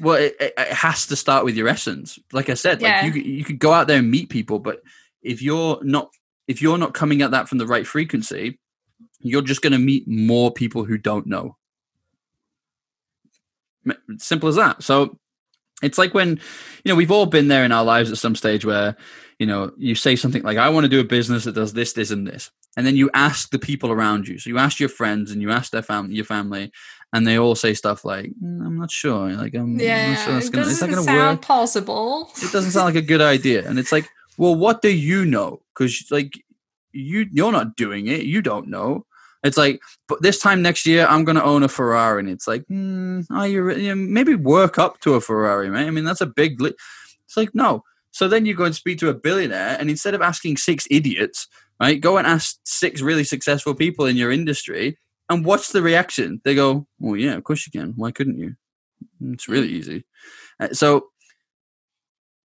Well, it, it, it has to start with your essence. Like I said, yeah. like you you could go out there and meet people, but if you're not if you're not coming at that from the right frequency, you're just going to meet more people who don't know. Simple as that. So it's like when, you know, we've all been there in our lives at some stage where, you know, you say something like, I want to do a business that does this, this, and this. And then you ask the people around you. So you ask your friends and you ask their family, your family, and they all say stuff like, mm, I'm not sure. Like, I'm yeah, not sure that's gonna, it doesn't gonna sound work? Possible. It doesn't sound like a good idea. And it's like, well, what do you know? Because like you, you're not doing it. You don't know. It's like, but this time next year, I'm going to own a Ferrari. And it's like, mm, are you, you know, maybe work up to a Ferrari, man. I mean, that's a big, li-. It's like, no. So then you go and speak to a billionaire and instead of asking six idiots, right, go and ask six really successful people in your industry and what's the reaction? They go, well, yeah, of course you can. Why couldn't you? It's really easy. Uh, so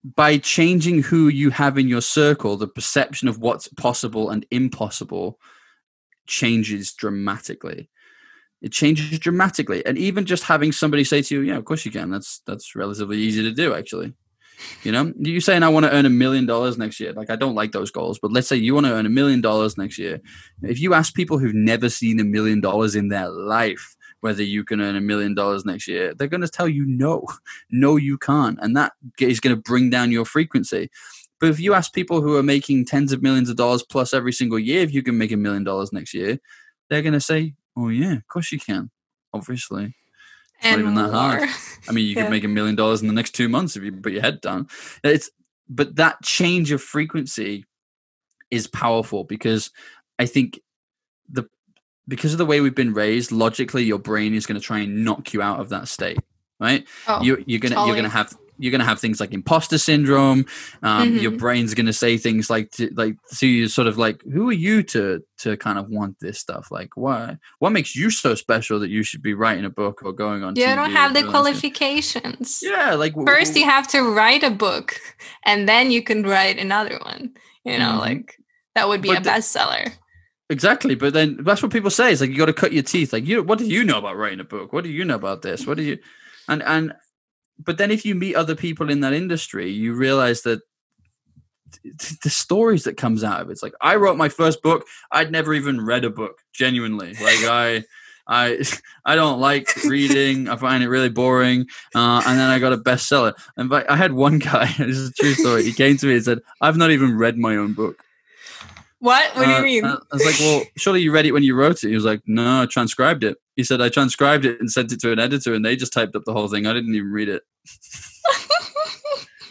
by changing who you have in your circle, the perception of what's possible and impossible changes dramatically. It changes dramatically. And even just having somebody say to you, yeah, of course you can. That's, that's relatively easy to do actually. You know, you're saying I want to earn a million dollars next year. Like, I don't like those goals, but let's say you want to earn a million dollars next year. If you ask people who've never seen a million dollars in their life whether you can earn a million dollars next year, they're going to tell you no, no, you can't. And that is going to bring down your frequency. But if you ask people who are making tens of millions of dollars plus every single year, if you can make a million dollars next year, they're going to say, oh yeah, of course you can. Obviously. It's and not even that hard. More. I mean, you yeah. could make a million dollars in the next two months if you put your head down. It's, but that change of frequency is powerful because I think the because of the way we've been raised, logically, your brain is going to try and knock you out of that state, right? Oh, you, you're going to you're going to have you're going to have things like imposter syndrome. Um, mm-hmm. Your brain's going to say things like to, like so you sort of like, who are you to to kind of want this stuff? Like, why? What makes you so special that you should be writing a book or going on? You T V don't have the qualifications. Yeah, like first you have to write a book, and then you can write another one. You know, mm-hmm. like that would be but a bestseller. Th- Exactly. But then that's what people say. It's like, you got to cut your teeth. Like, you, what do you know about writing a book? What do you know about this? What do you, and, and, but then if you meet other people in that industry, you realize that th- the stories that comes out of it, it's like, I wrote my first book. I'd never even read a book. Genuinely. Like I, I, I don't like reading. I find it really boring. Uh, and then I got a bestseller. And but I had one guy, this is a true story. He came to me and said, I've not even read my own book. What? What do you uh, mean? I was like, well, surely you read it when you wrote it. He was like, no, I transcribed it. He said, I transcribed it and sent it to an editor and they just typed up the whole thing. I didn't even read it.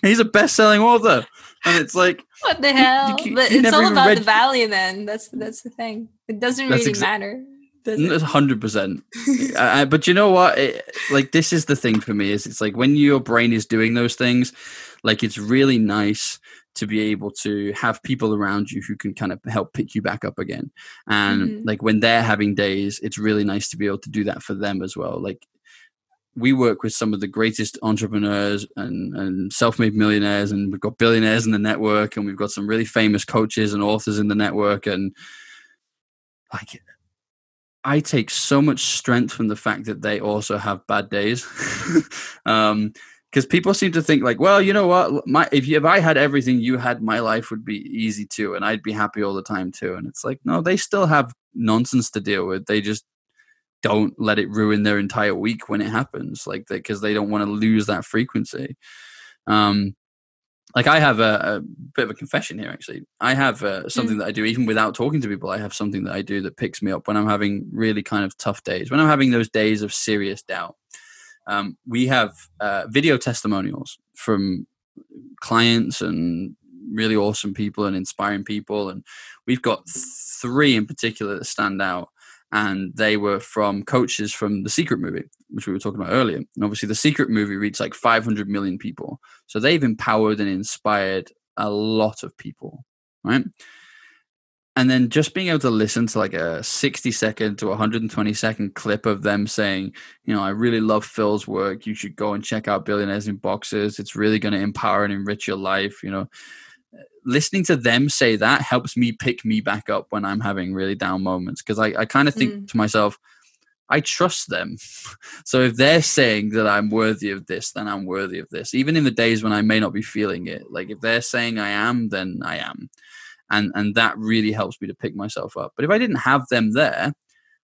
He's a best-selling author. And it's like, what the hell? You, you, but you it's all about read... the value then. That's that's the thing. It doesn't that's really exa- matter. Does it? one hundred percent. I, but you know what? It, like, this is the thing for me is it's like when your brain is doing those things, like it's really nice to be able to have people around you who can kind of help pick you back up again. And mm-hmm. like when they're having days, it's really nice to be able to do that for them as well. Like we work with some of the greatest entrepreneurs and, and self-made millionaires, and we've got billionaires in the network, and we've got some really famous coaches and authors in the network. And like, I take so much strength from the fact that they also have bad days. um, Because people seem to think like, well, you know what, my if you, if I had everything you had, my life would be easy too, and I'd be happy all the time too. And it's like, no, they still have nonsense to deal with. They just don't let it ruin their entire week when it happens, like that, because they don't want to lose that frequency. Um, like I have a, a bit of a confession here, actually. I have uh, something mm. that I do even without talking to people. I have something that I do that picks me up when I'm having really kind of tough days, when I'm having those days of serious doubt. Um, we have uh, video testimonials from clients and really awesome people and inspiring people. And we've got three in particular that stand out. And they were from coaches from The Secret Movie, which we were talking about earlier. And obviously The Secret Movie reached like five hundred million people. So they've empowered and inspired a lot of people, right? And then just being able to listen to like a sixty second to one hundred twenty second clip of them saying, you know, I really love Phil's work. You should go and check out Billionaires in Boxers. It's really going to empower and enrich your life. You know, listening to them say that helps me pick me back up when I'm having really down moments. Cause I, I kind of think mm. to myself, I trust them. So if they're saying that I'm worthy of this, then I'm worthy of this. Even in the days when I may not be feeling it, like if they're saying I am, then I am. And and that really helps me to pick myself up. But if I didn't have them there,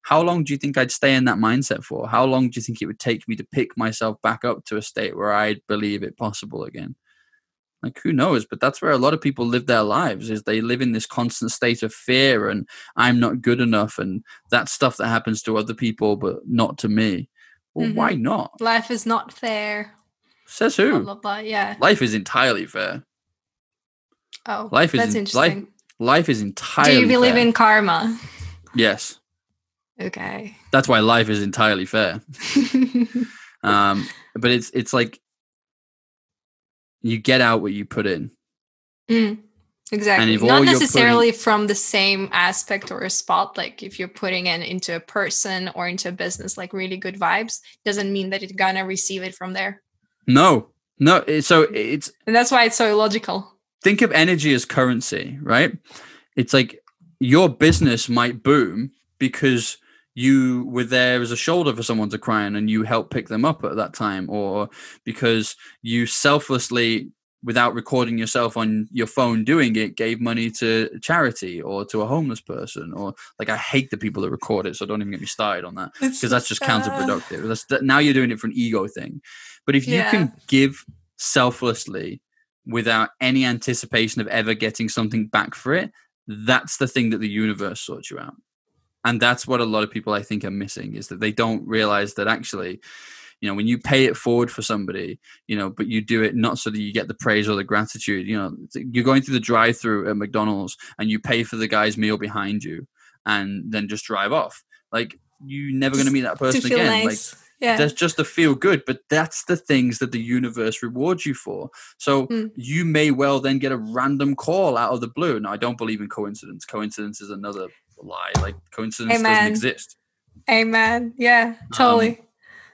how long do you think I'd stay in that mindset for? How long do you think it would take me to pick myself back up to a state where I'd believe it possible again? Like, who knows? But that's where a lot of people live their lives, is they live in this constant state of fear and I'm not good enough and that stuff that happens to other people, but not to me. Well, mm-hmm. why not? Life is not fair. Says who? Blah, blah, blah. Yeah. Life is entirely fair. Oh, life is that's in- interesting. Life- Life is entirely fair. Do you believe fair. in karma? Yes. Okay. That's why life is entirely fair. um, but it's it's like you get out what you put in. Mm, exactly. And not necessarily putting- from the same aspect or a spot. Like if you're putting it into a person or into a business, like really good vibes, doesn't mean that you're going to receive it from there. No. No. So it's... And that's why it's so illogical. Think of energy as currency, right? It's like your business might boom because you were there as a shoulder for someone to cry on and you helped pick them up at that time, or because you selflessly without recording yourself on your phone doing it, gave money to charity or to a homeless person. Or like, I hate the people that record it, so don't even get me started on that, because that's just counterproductive. Uh, that's, that, now you're doing it for an ego thing. But if yeah. you can give selflessly without any anticipation of ever getting something back for it, that's the thing that the universe sorts you out. And that's what a lot of people, I think, are missing, is that they don't realize that actually, you know, when you pay it forward for somebody, you know, but you do it not so that you get the praise or the gratitude. You know, you're going through the drive-through at McDonald's and you pay for the guy's meal behind you and then just drive off. Like, you're never going to meet that person again. Nice. Like, yeah. That's just the feel good, but that's the things that the universe rewards you for. So mm. you may well then get a random call out of the blue. Now, I don't believe in coincidence. Coincidence is another lie. Like, coincidence Amen. doesn't exist. Amen. Yeah, totally. Um,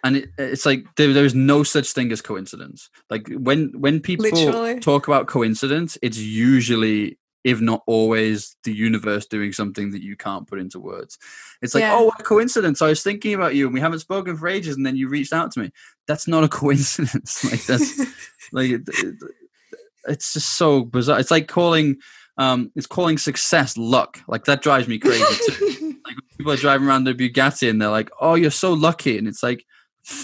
And it, it's like, there, there's no such thing as coincidence. Like, when, when people Literally. talk about coincidence, it's usually, if not always, the universe doing something that you can't put into words. It's like, yeah. oh, what a coincidence. I was thinking about you and we haven't spoken for ages, and then you reached out to me. That's not a coincidence. Like, that's like, it, it, it's just so bizarre. It's like calling, um, it's calling success luck. Like, that drives me crazy too. Like, when people are driving around their Bugatti and they're like, oh, you're so lucky. And it's like,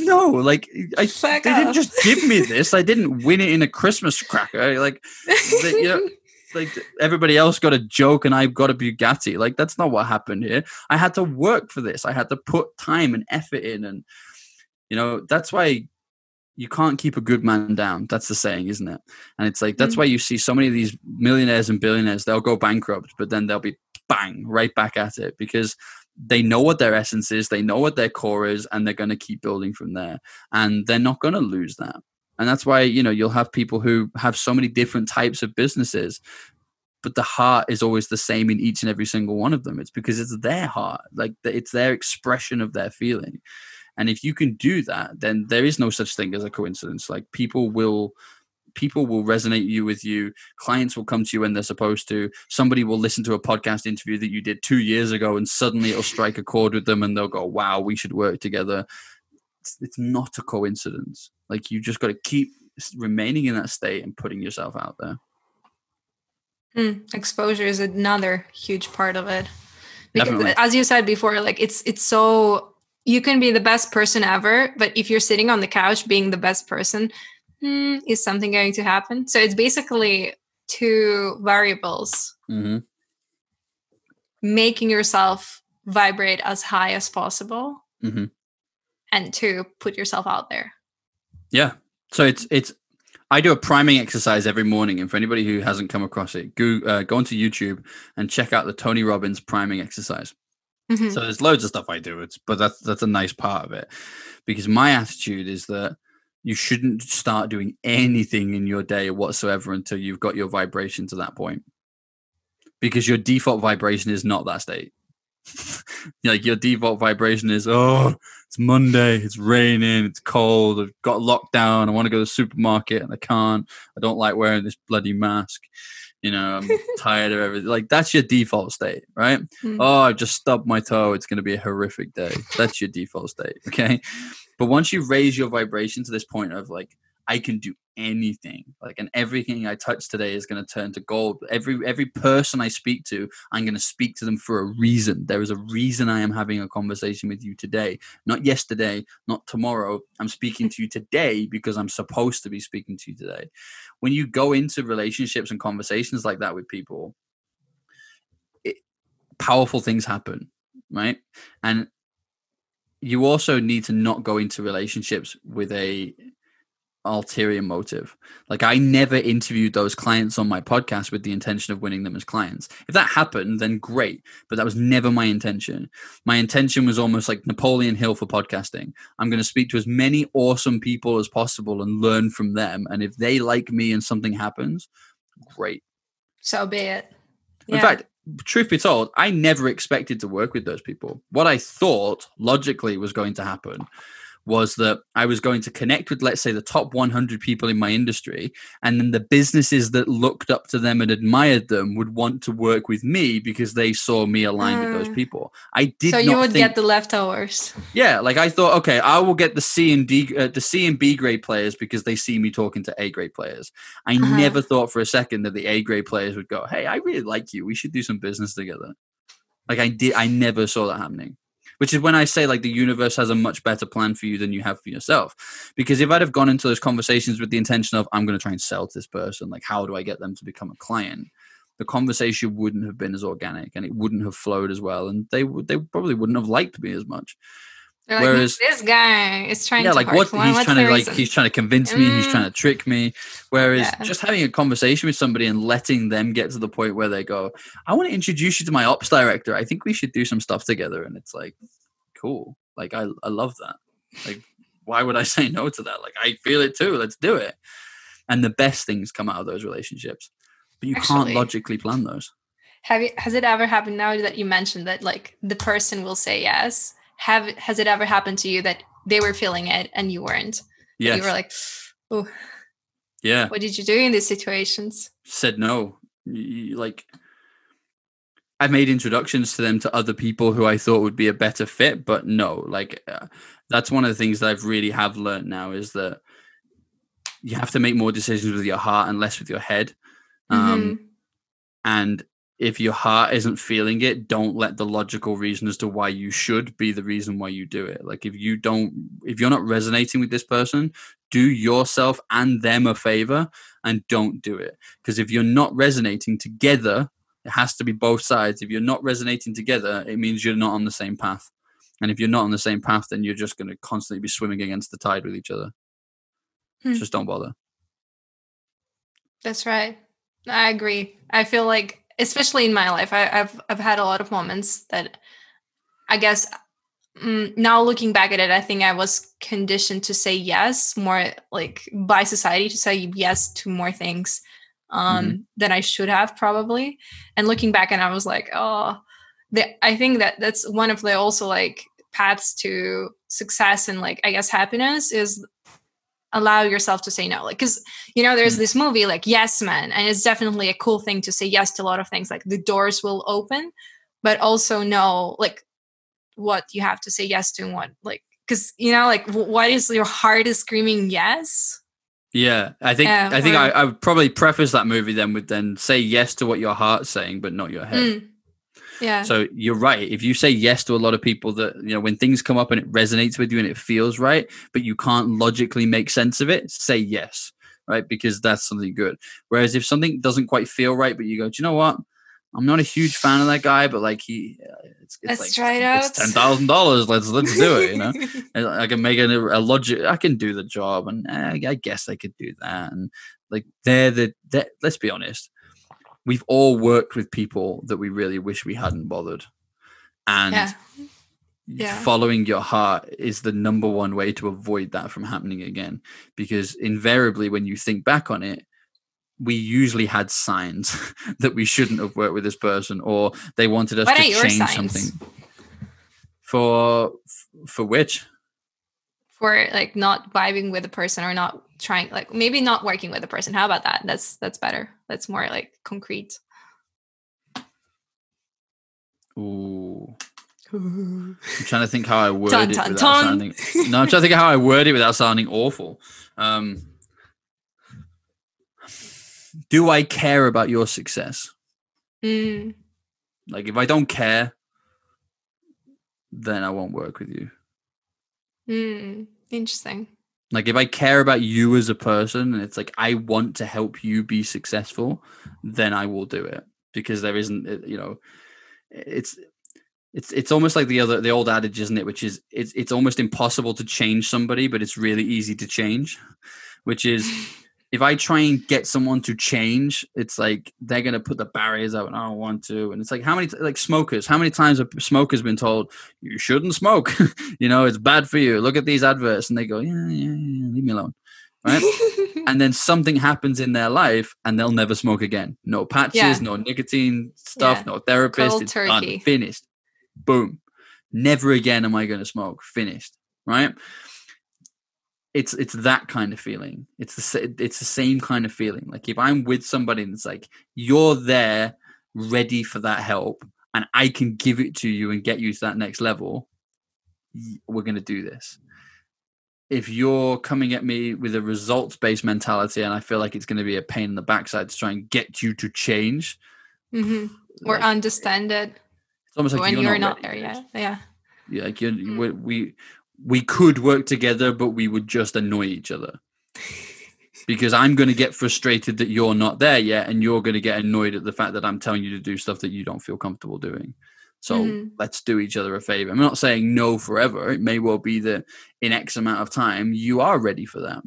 no, like, I Fuck they off. didn't just give me this. I didn't win it in a Christmas cracker. Like, they, you know, like, everybody else got a joke and I've got a Bugatti. Like, that's not what happened here. I had to work for this. I had to put time and effort in. And, you know, that's why you can't keep a good man down. That's the saying, isn't it? And it's like, that's mm-hmm. why you see so many of these millionaires and billionaires, they'll go bankrupt, but then they'll be bang right back at it, because they know what their essence is, they know what their core is, and they're going to keep building from there. And they're not going to lose that. And that's why, you know, you'll have people who have so many different types of businesses, but the heart is always the same in each and every single one of them. It's because it's their heart, like, it's their expression of their feeling. And if you can do that, then there is no such thing as a coincidence. Like, people will... People will resonate you with you. Clients will come to you when they're supposed to. Somebody will listen to a podcast interview that you did two years ago and suddenly it'll strike a chord with them and they'll go, wow, we should work together. It's, it's not a coincidence. Like, you just got to keep remaining in that state and putting yourself out there. Mm, exposure is another huge part of it. Because Definitely. as you said before, like, it's it's so, you can be the best person ever, but if you're sitting on the couch being the best person, Hmm, is something going to happen? So it's basically two variables. Mm-hmm. Making yourself vibrate as high as possible, mm-hmm. and to put yourself out there. Yeah. So it's, it's, I do a priming exercise every morning. And for anybody who hasn't come across it, go, uh, go onto YouTube and check out the Tony Robbins priming exercise. Mm-hmm. So there's loads of stuff I do, it's, but that's, that's a nice part of it, because my attitude is that you shouldn't start doing anything in your day whatsoever until you've got your vibration to that point, because your default vibration is not that state. Like, your default vibration is, oh, it's Monday, it's raining, it's cold, I've got locked down, I want to go to the supermarket and I can't, I don't like wearing this bloody mask, you know, I'm tired of everything. Like, that's your default state, right? Mm. Oh, I just stubbed my toe, it's going to be a horrific day. That's your default state, okay? But once you raise your vibration to this point of, like, I can do anything, like, and everything I touch today is going to turn to gold. Every every person I speak to, I'm going to speak to them for a reason. There is a reason I am having a conversation with you today, not yesterday, not tomorrow. I'm speaking to you today because I'm supposed to be speaking to you today. When you go into relationships and conversations like that with people, it, powerful things happen, right? And you also need to not go into relationships with a ulterior motive. Like, I never interviewed those clients on my podcast with the intention of winning them as clients. If that happened, then great. But that was never my intention. My intention was almost like Napoleon Hill for podcasting. I'm going to speak to as many awesome people as possible and learn from them. And if they like me and something happens, great. So be it. Yeah. In fact, truth be told, I never expected to work with those people. What I thought logically was going to happen was that I was going to connect with, let's say, the top one hundred people in my industry, and then the businesses that looked up to them and admired them would want to work with me because they saw me aligned mm. with those people. I did. So you not would think, get the leftovers. Yeah, like I thought, okay, I will get the C and D, uh, the C and B grade players because they see me talking to A grade players. I uh-huh. never thought for a second that the A grade players would go, "Hey, I really like you. We should do some business together." Like I did, I never saw that happening. Which is when I say like the universe has a much better plan for you than you have for yourself. Because if I'd have gone into those conversations with the intention of, I'm going to try and sell to this person, like how do I get them to become a client? The conversation wouldn't have been as organic and it wouldn't have flowed as well. And they would, they probably wouldn't have liked me as much. Like, whereas this guy is trying yeah, to like what, he's What's trying to like reason? he's trying to convince me, mm. he's trying to trick me. Whereas yeah. just having a conversation with somebody and letting them get to the point where they go, I want to introduce you to my ops director. I think we should do some stuff together. And it's like, cool. Like I, I love that. Like, why would I say no to that? Like I feel it too. Let's do it. And the best things come out of those relationships. But you Actually, can't logically plan those. Have you, has it ever happened now that you mentioned that like the person will say yes? Have has it ever happened to you that they were feeling it and you weren't? Yes. You were like, oh, yeah. What did you do in these situations? Said no. Like, I made introductions to them to other people who I thought would be a better fit, but no. Like, uh, that's one of the things that I've really have learned now is that you have to make more decisions with your heart and less with your head. Um, mm-hmm. And if your heart isn't feeling it, don't let the logical reason as to why you should be the reason why you do it. Like if you don't, if you're not resonating with this person, do yourself and them a favor and don't do it. Because if you're not resonating together, it has to be both sides. If you're not resonating together, it means you're not on the same path. And if you're not on the same path, then you're just going to constantly be swimming against the tide with each other. Hmm. Just don't bother. That's right. I agree. I feel like, especially in my life, I, I've I've had a lot of moments that I guess um, now looking back at it, I think I was conditioned to say yes more like by society to say yes to more things um, mm-hmm. than I should have probably. And looking back and I was like, oh, the, I think that that's one of the also like paths to success and like, I guess, happiness is allow yourself to say no. Like, cause you know, there's this movie like Yes Man, and it's definitely a cool thing to say yes to a lot of things. Like the doors will open, but also know like what you have to say yes to and what, like, cause you know, like w- what is your heart is screaming yes. Yeah. I think, uh, I think or, I, I would probably preface that movie then with then say yes to what your heart's saying, but not your head. Mm. Yeah. So you're right. If you say yes to a lot of people that, you know, when things come up and it resonates with you and it feels right, but you can't logically make sense of it, say yes, right? Because that's something good. Whereas if something doesn't quite feel right, but you go, do you know what? I'm not a huge fan of that guy, but like he, it's, it's let's like try it out. It's ten thousand dollars. Let's let's do it. You know, I can make a, a logic. I can do the job, and I, I guess I could do that. And like they're the, they're, let's be honest. We've all worked with people that we really wish we hadn't bothered. And yeah. Yeah. Following your heart is the number one way to avoid that from happening again. Because invariably, when you think back on it, we usually had signs that we shouldn't have worked with this person, or they wanted us what to change something. For, for which? For like not vibing with a person or not trying, like maybe not working with a person. How about that? That's, that's better. That's more like concrete. Ooh. I'm trying to think how I word dun, it dun, without dun. sounding. No, I'm trying to think how I word it without sounding awful. Um, do I care about your success? Mm. Like if I don't care, then I won't work with you. Mm. Interesting. Like if I care about you as a person and it's like, I want to help you be successful, then I will do it because there isn't, you know, it's, it's, it's almost like the other, the old adage, isn't it? Which is, it's, it's almost impossible to change somebody, but it's really easy to change, which is if I try and get someone to change, it's like, they're going to put the barriers up and I don't want to. And it's like, how many, like smokers, how many times have smokers been told you shouldn't smoke, you know, it's bad for you. Look at these adverts. And they go, yeah, yeah, yeah, leave me alone. Right. And then something happens in their life and they'll never smoke again. No patches, yeah. no nicotine stuff, yeah. no therapist. Cold it's turkey. Done. Finished. Boom. Never again am I going to smoke. Finished. Right. it's it's that kind of feeling. It's the it's the same kind of feeling. Like if I'm with somebody and it's like, you're there ready for that help and I can give it to you and get you to that next level, we're going to do this. If you're coming at me with a results-based mentality and I feel like it's going to be a pain in the backside to try and get you to change, mm-hmm. or like, understand it, it's almost like when you're, you're not, not there yet. Yeah. Yeah. Like you're, mm-hmm. we, we, we could work together, but we would just annoy each other because I'm going to get frustrated that you're not there yet. And you're going to get annoyed at the fact that I'm telling you to do stuff that you don't feel comfortable doing. So mm-hmm. let's do each other a favor. I'm not saying no forever. It may well be that in X amount of time, you are ready for that.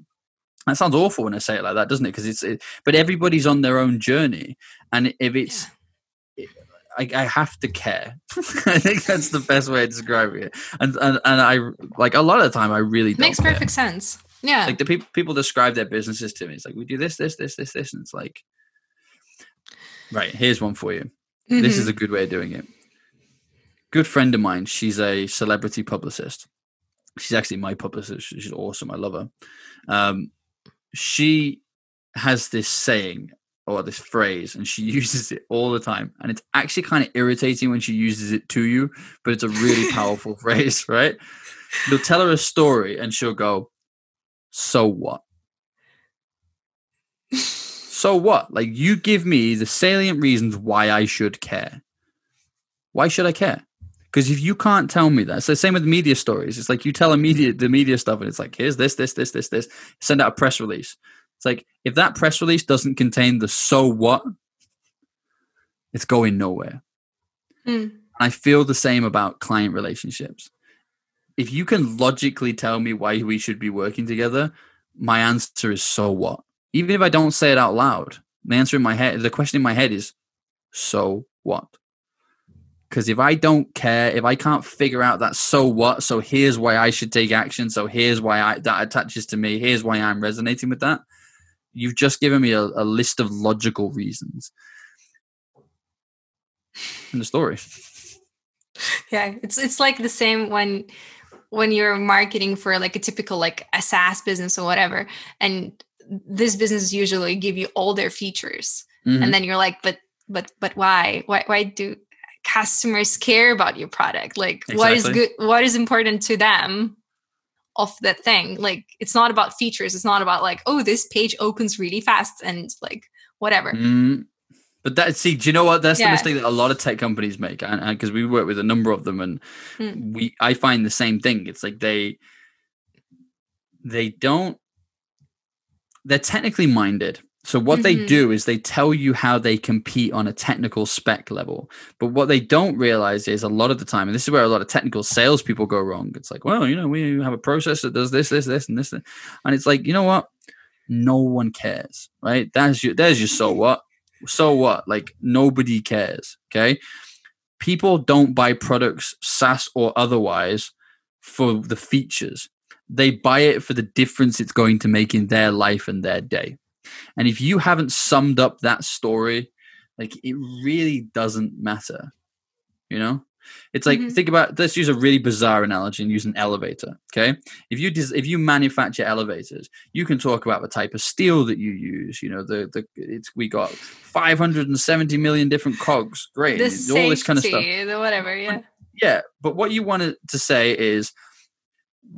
That sounds awful when I say it like that, doesn't it? Cause it's, it, but everybody's on their own journey. And if it's, yeah. I, I have to care. I think that's the best way of describing it. And, and, and I like a lot of the time I really don't. Makes perfect care. sense. Yeah. Like the people, people describe their businesses to me. It's like, we do this, this, this, this, this. And it's like, right, here's one for you. Mm-hmm. This is a good way of doing it. Good friend of mine, she's a celebrity publicist. She's actually my publicist. She's awesome. I love her. Um, she has this saying or this phrase, and she uses it all the time. And it's actually kind of irritating when she uses it to you, but it's a really powerful phrase, right? You'll tell her a story and she'll go, "So what?" So what? Like, you give me the salient reasons why I should care. Why should I care? Because if you can't tell me that, it's the same with media stories. It's like you tell a media, the media stuff and it's like, here's this, this, this, this, this. Send out a press release. It's like, if that press release doesn't contain the so what, it's going nowhere. Mm. I feel the same about client relationships. If you can logically tell me why we should be working together, my answer is so what. Even if I don't say it out loud, the answer in my head, the question in my head is, so what? Because if I don't care, if I can't figure out that so what, so here's why I should take action, so here's why I, that attaches to me, here's why I'm resonating with that, you've just given me a, a list of logical reasons. End of story. Yeah, it's it's like the same when when you're marketing for like a typical like a SaaS business or whatever, and this business usually give you all their features, mm-hmm. and then you're like, but but but why why why do customers care about your product? Like exactly. what is good, what is important to them of that thing? Like, it's not about features. It's not about like, oh, this page opens really fast and like whatever. Mm. But that, see, do you know what? That's yeah. the mistake that a lot of tech companies make. And because we work with a number of them, and mm. we, I find the same thing. It's like they, they don't, they're technically minded. So what mm-hmm. they do is they tell you how they compete on a technical spec level. But what they don't realize is a lot of the time, and this is where a lot of technical salespeople go wrong. It's like, well, you know, we have a process that does this, this, this, and this. And it's like, you know what? No one cares, right? That's your, there's your so what. So what? Like, nobody cares, okay? People don't buy products, SaaS or otherwise, for the features. They buy it for the difference it's going to make in their life and their day. And if you haven't summed up that story, like, it really doesn't matter, you know? It's like, mm-hmm. think about, let's use a really bizarre analogy and use an elevator, okay? If you dis- if you manufacture elevators, you can talk about the type of steel that you use, you know, the, the it's we got five hundred seventy million different cogs, great, the safety, all this kind of stuff. The whatever, yeah. Yeah, but what you wanted to say is,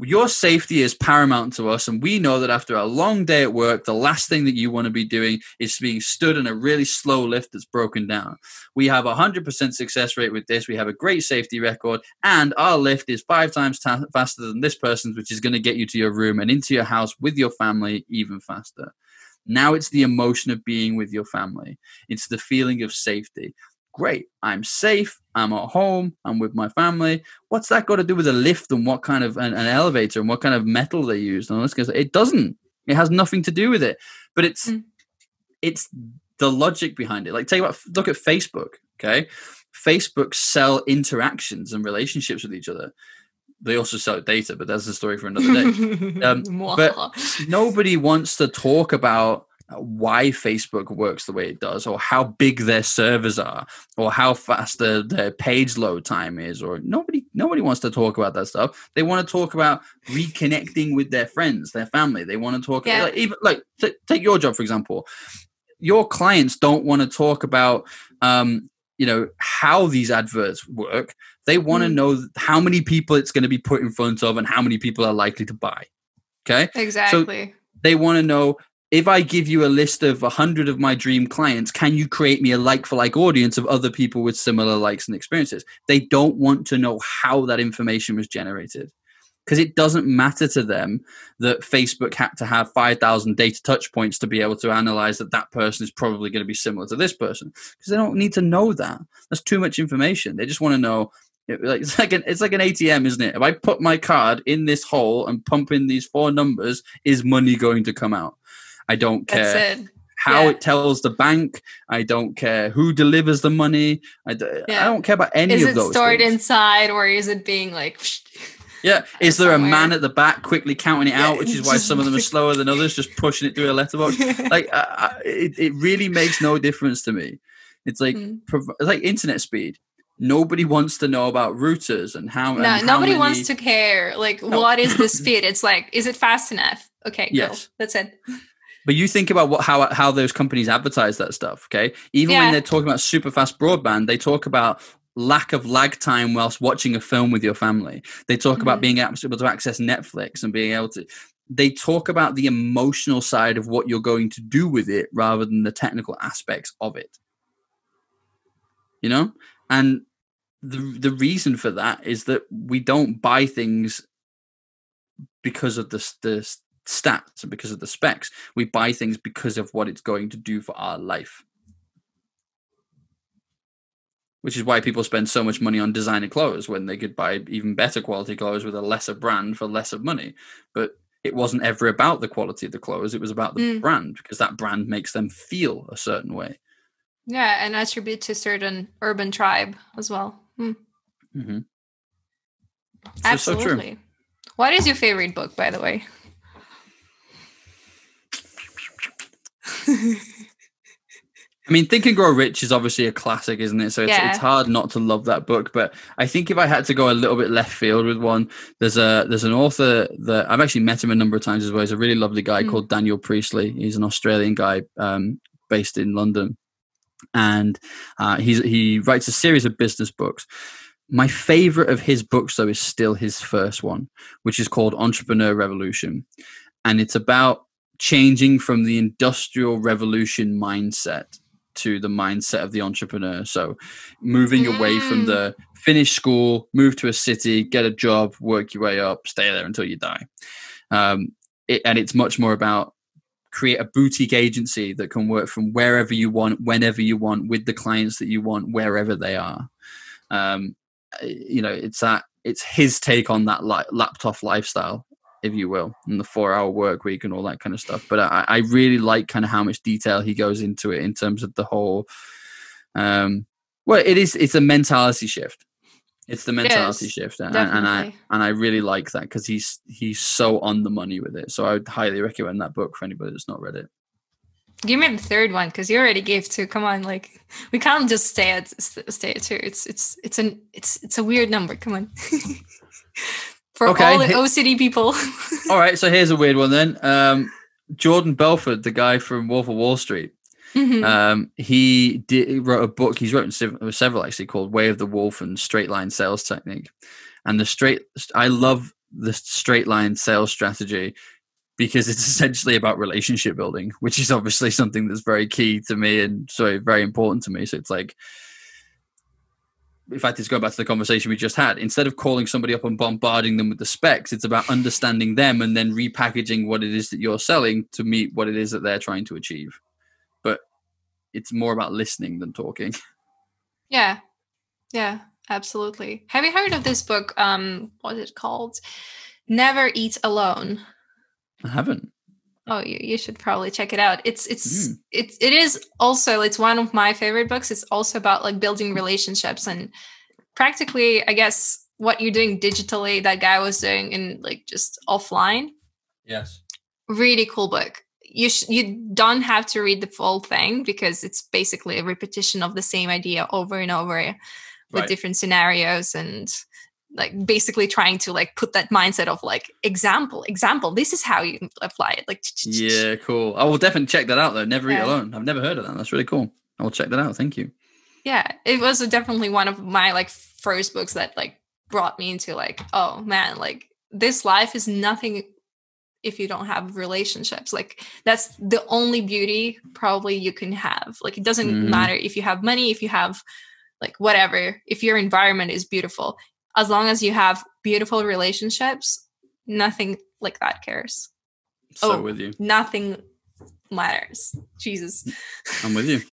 your safety is paramount to us, and we know that after a long day at work, the last thing that you want to be doing is being stood in a really slow lift that's broken down. We have a hundred percent success rate with this. We have a great safety record, and our lift is five times ta- faster than this person's, which is going to get you to your room and into your house with your family even faster. Now it's the emotion of being with your family. It's the feeling of safety. Great. I'm safe. I'm at home. I'm with my family. What's that got to do with a lift and what kind of an, an elevator and what kind of metal they used? And this goes, it doesn't, it has nothing to do with it, but it's, mm. it's the logic behind it. Like, tell you what, look at Facebook. Okay. Facebook sell interactions and relationships with each other. They also sell data, but that's a story for another day. Um, but nobody wants to talk about, why Facebook works the way it does, or how big their servers are, or how fast their, their page load time is, or nobody nobody wants to talk about that stuff. They want to talk about reconnecting with their friends, their family. They want to talk yeah. about, like, even like t- take your job, for example. Your clients don't want to talk about um you know, how these adverts work. They want to mm. know how many people it's going to be put in front of and how many people are likely to buy. Okay. Exactly. So they want to know, if I give you a list of a hundred of my dream clients, can you create me a like for like audience of other people with similar likes and experiences? They don't want to know how that information was generated, because it doesn't matter to them that Facebook had to have five thousand data touch points to be able to analyze that that person is probably going to be similar to this person, because they don't need to know that. That's too much information. They just want to know, it's like an, it's like an A T M, isn't it? If I put my card in this hole and pump in these four numbers, is money going to come out? I don't care. That's it. How yeah. it tells the bank. I don't care who delivers the money. I, d- yeah. I don't care about any of those things. Is it stored inside, or is it being like... Yeah. Is there somewhere a man at the back quickly counting it yeah. out, which is why some of them are slower than others, just pushing it through a letterbox? Yeah. Like, uh, it, it really makes no difference to me. It's like mm. prov- it's like internet speed. Nobody wants to know about routers and how. No, and how nobody many... wants to care. Like, no. What is the speed? It's like, is it fast enough? Okay, yes. Cool. That's it. But you think about what how how those companies advertise that stuff, okay? Even yeah. when they're talking about super fast broadband, they talk about lack of lag time whilst watching a film with your family. They talk mm-hmm. about being able to access Netflix and being able to, they talk about the emotional side of what you're going to do with it rather than the technical aspects of it, you know? And the the reason for that is that we don't buy things because of the, the stats and because of the specs. We buy things because of what it's going to do for our life. Which is why people spend so much money on designer clothes when they could buy even better quality clothes with a lesser brand for less of money. But it wasn't ever about the quality of the clothes. It was about the mm. brand, because that brand makes them feel a certain way. Yeah, and attribute to certain urban tribe as well. Mm. Mm-hmm. Absolutely. So, so true. What is your favorite book, by the way? I mean, Think and Grow Rich is obviously a classic, isn't it? So it's, yeah. it's hard not to love that book. But I think if I had to go a little bit left field with one, there's a there's an author that I've actually met him a number of times as well. He's a really lovely guy mm. called Daniel Priestley. He's an Australian guy um, based in London. And uh, he's, he writes a series of business books. My favorite of his books, though, is still his first one, which is called Entrepreneur Revolution. And it's about changing from the Industrial Revolution mindset to the mindset of the entrepreneur. So moving mm. away from the finish school, move to a city, get a job, work your way up, stay there until you die. Um, it, and it's much more about create a boutique agency that can work from wherever you want, whenever you want, with the clients that you want, wherever they are. Um, you know, it's that, it's his take on that li- laptop lifestyle, if you will, and the four hour work week and all that kind of stuff. But I, I really like kind of how much detail he goes into it in terms of the whole, um, well, it is, it's a mentality shift. It's the mentality yes, shift. And, and I, and I really like that, because he's, he's so on the money with it. So I would highly recommend that book for anybody that's not read it. Give me the third one, because you already gave two. Come on. Like, we can't just stay at, stay at two. It's, it's, it's an, it's, it's a weird number. Come on. For okay. all the O C D people. All right, so here's a weird one then. Um, Jordan Belfort, the guy from Wolf of Wall Street, mm-hmm. um, he did, wrote a book. He's written several actually, called Way of the Wolf and Straight Line Sales Technique. And the straight, I love the straight line sales strategy, because it's essentially about relationship building, which is obviously something that's very key to me and so very important to me. So it's like, in fact, it's going back to the conversation we just had. Instead of calling somebody up and bombarding them with the specs, it's about understanding them and then repackaging what it is that you're selling to meet what it is that they're trying to achieve. But it's more about listening than talking. Yeah. Yeah, absolutely. Have you heard of this book? Um, what is it called? Never Eat Alone. I haven't. Oh, you, you should probably check it out. It's it's mm. it's it is also it's one of my favorite books. It's also about like building relationships and practically, I guess, what you're doing digitally, that guy was doing in like just offline. Yes. Really cool book. you sh- you don't have to read the full thing, because it's basically a repetition of the same idea over and over with right. different scenarios, and like basically trying to like put that mindset of like example, example. This is how you apply it. Like yeah, cool. I will definitely check that out though. Never Eat Alone. I've never heard of that. That's really cool. I will check that out. Thank you. Yeah, it was definitely one of my like first books that like brought me into like, oh man, like this life is nothing if you don't have relationships. Like that's the only beauty probably you can have. Like it doesn't mm. matter if you have money, if you have like whatever, if your environment is beautiful, as long as you have beautiful relationships, nothing like that cares. So oh, with you. Nothing matters. Jesus. I'm with you.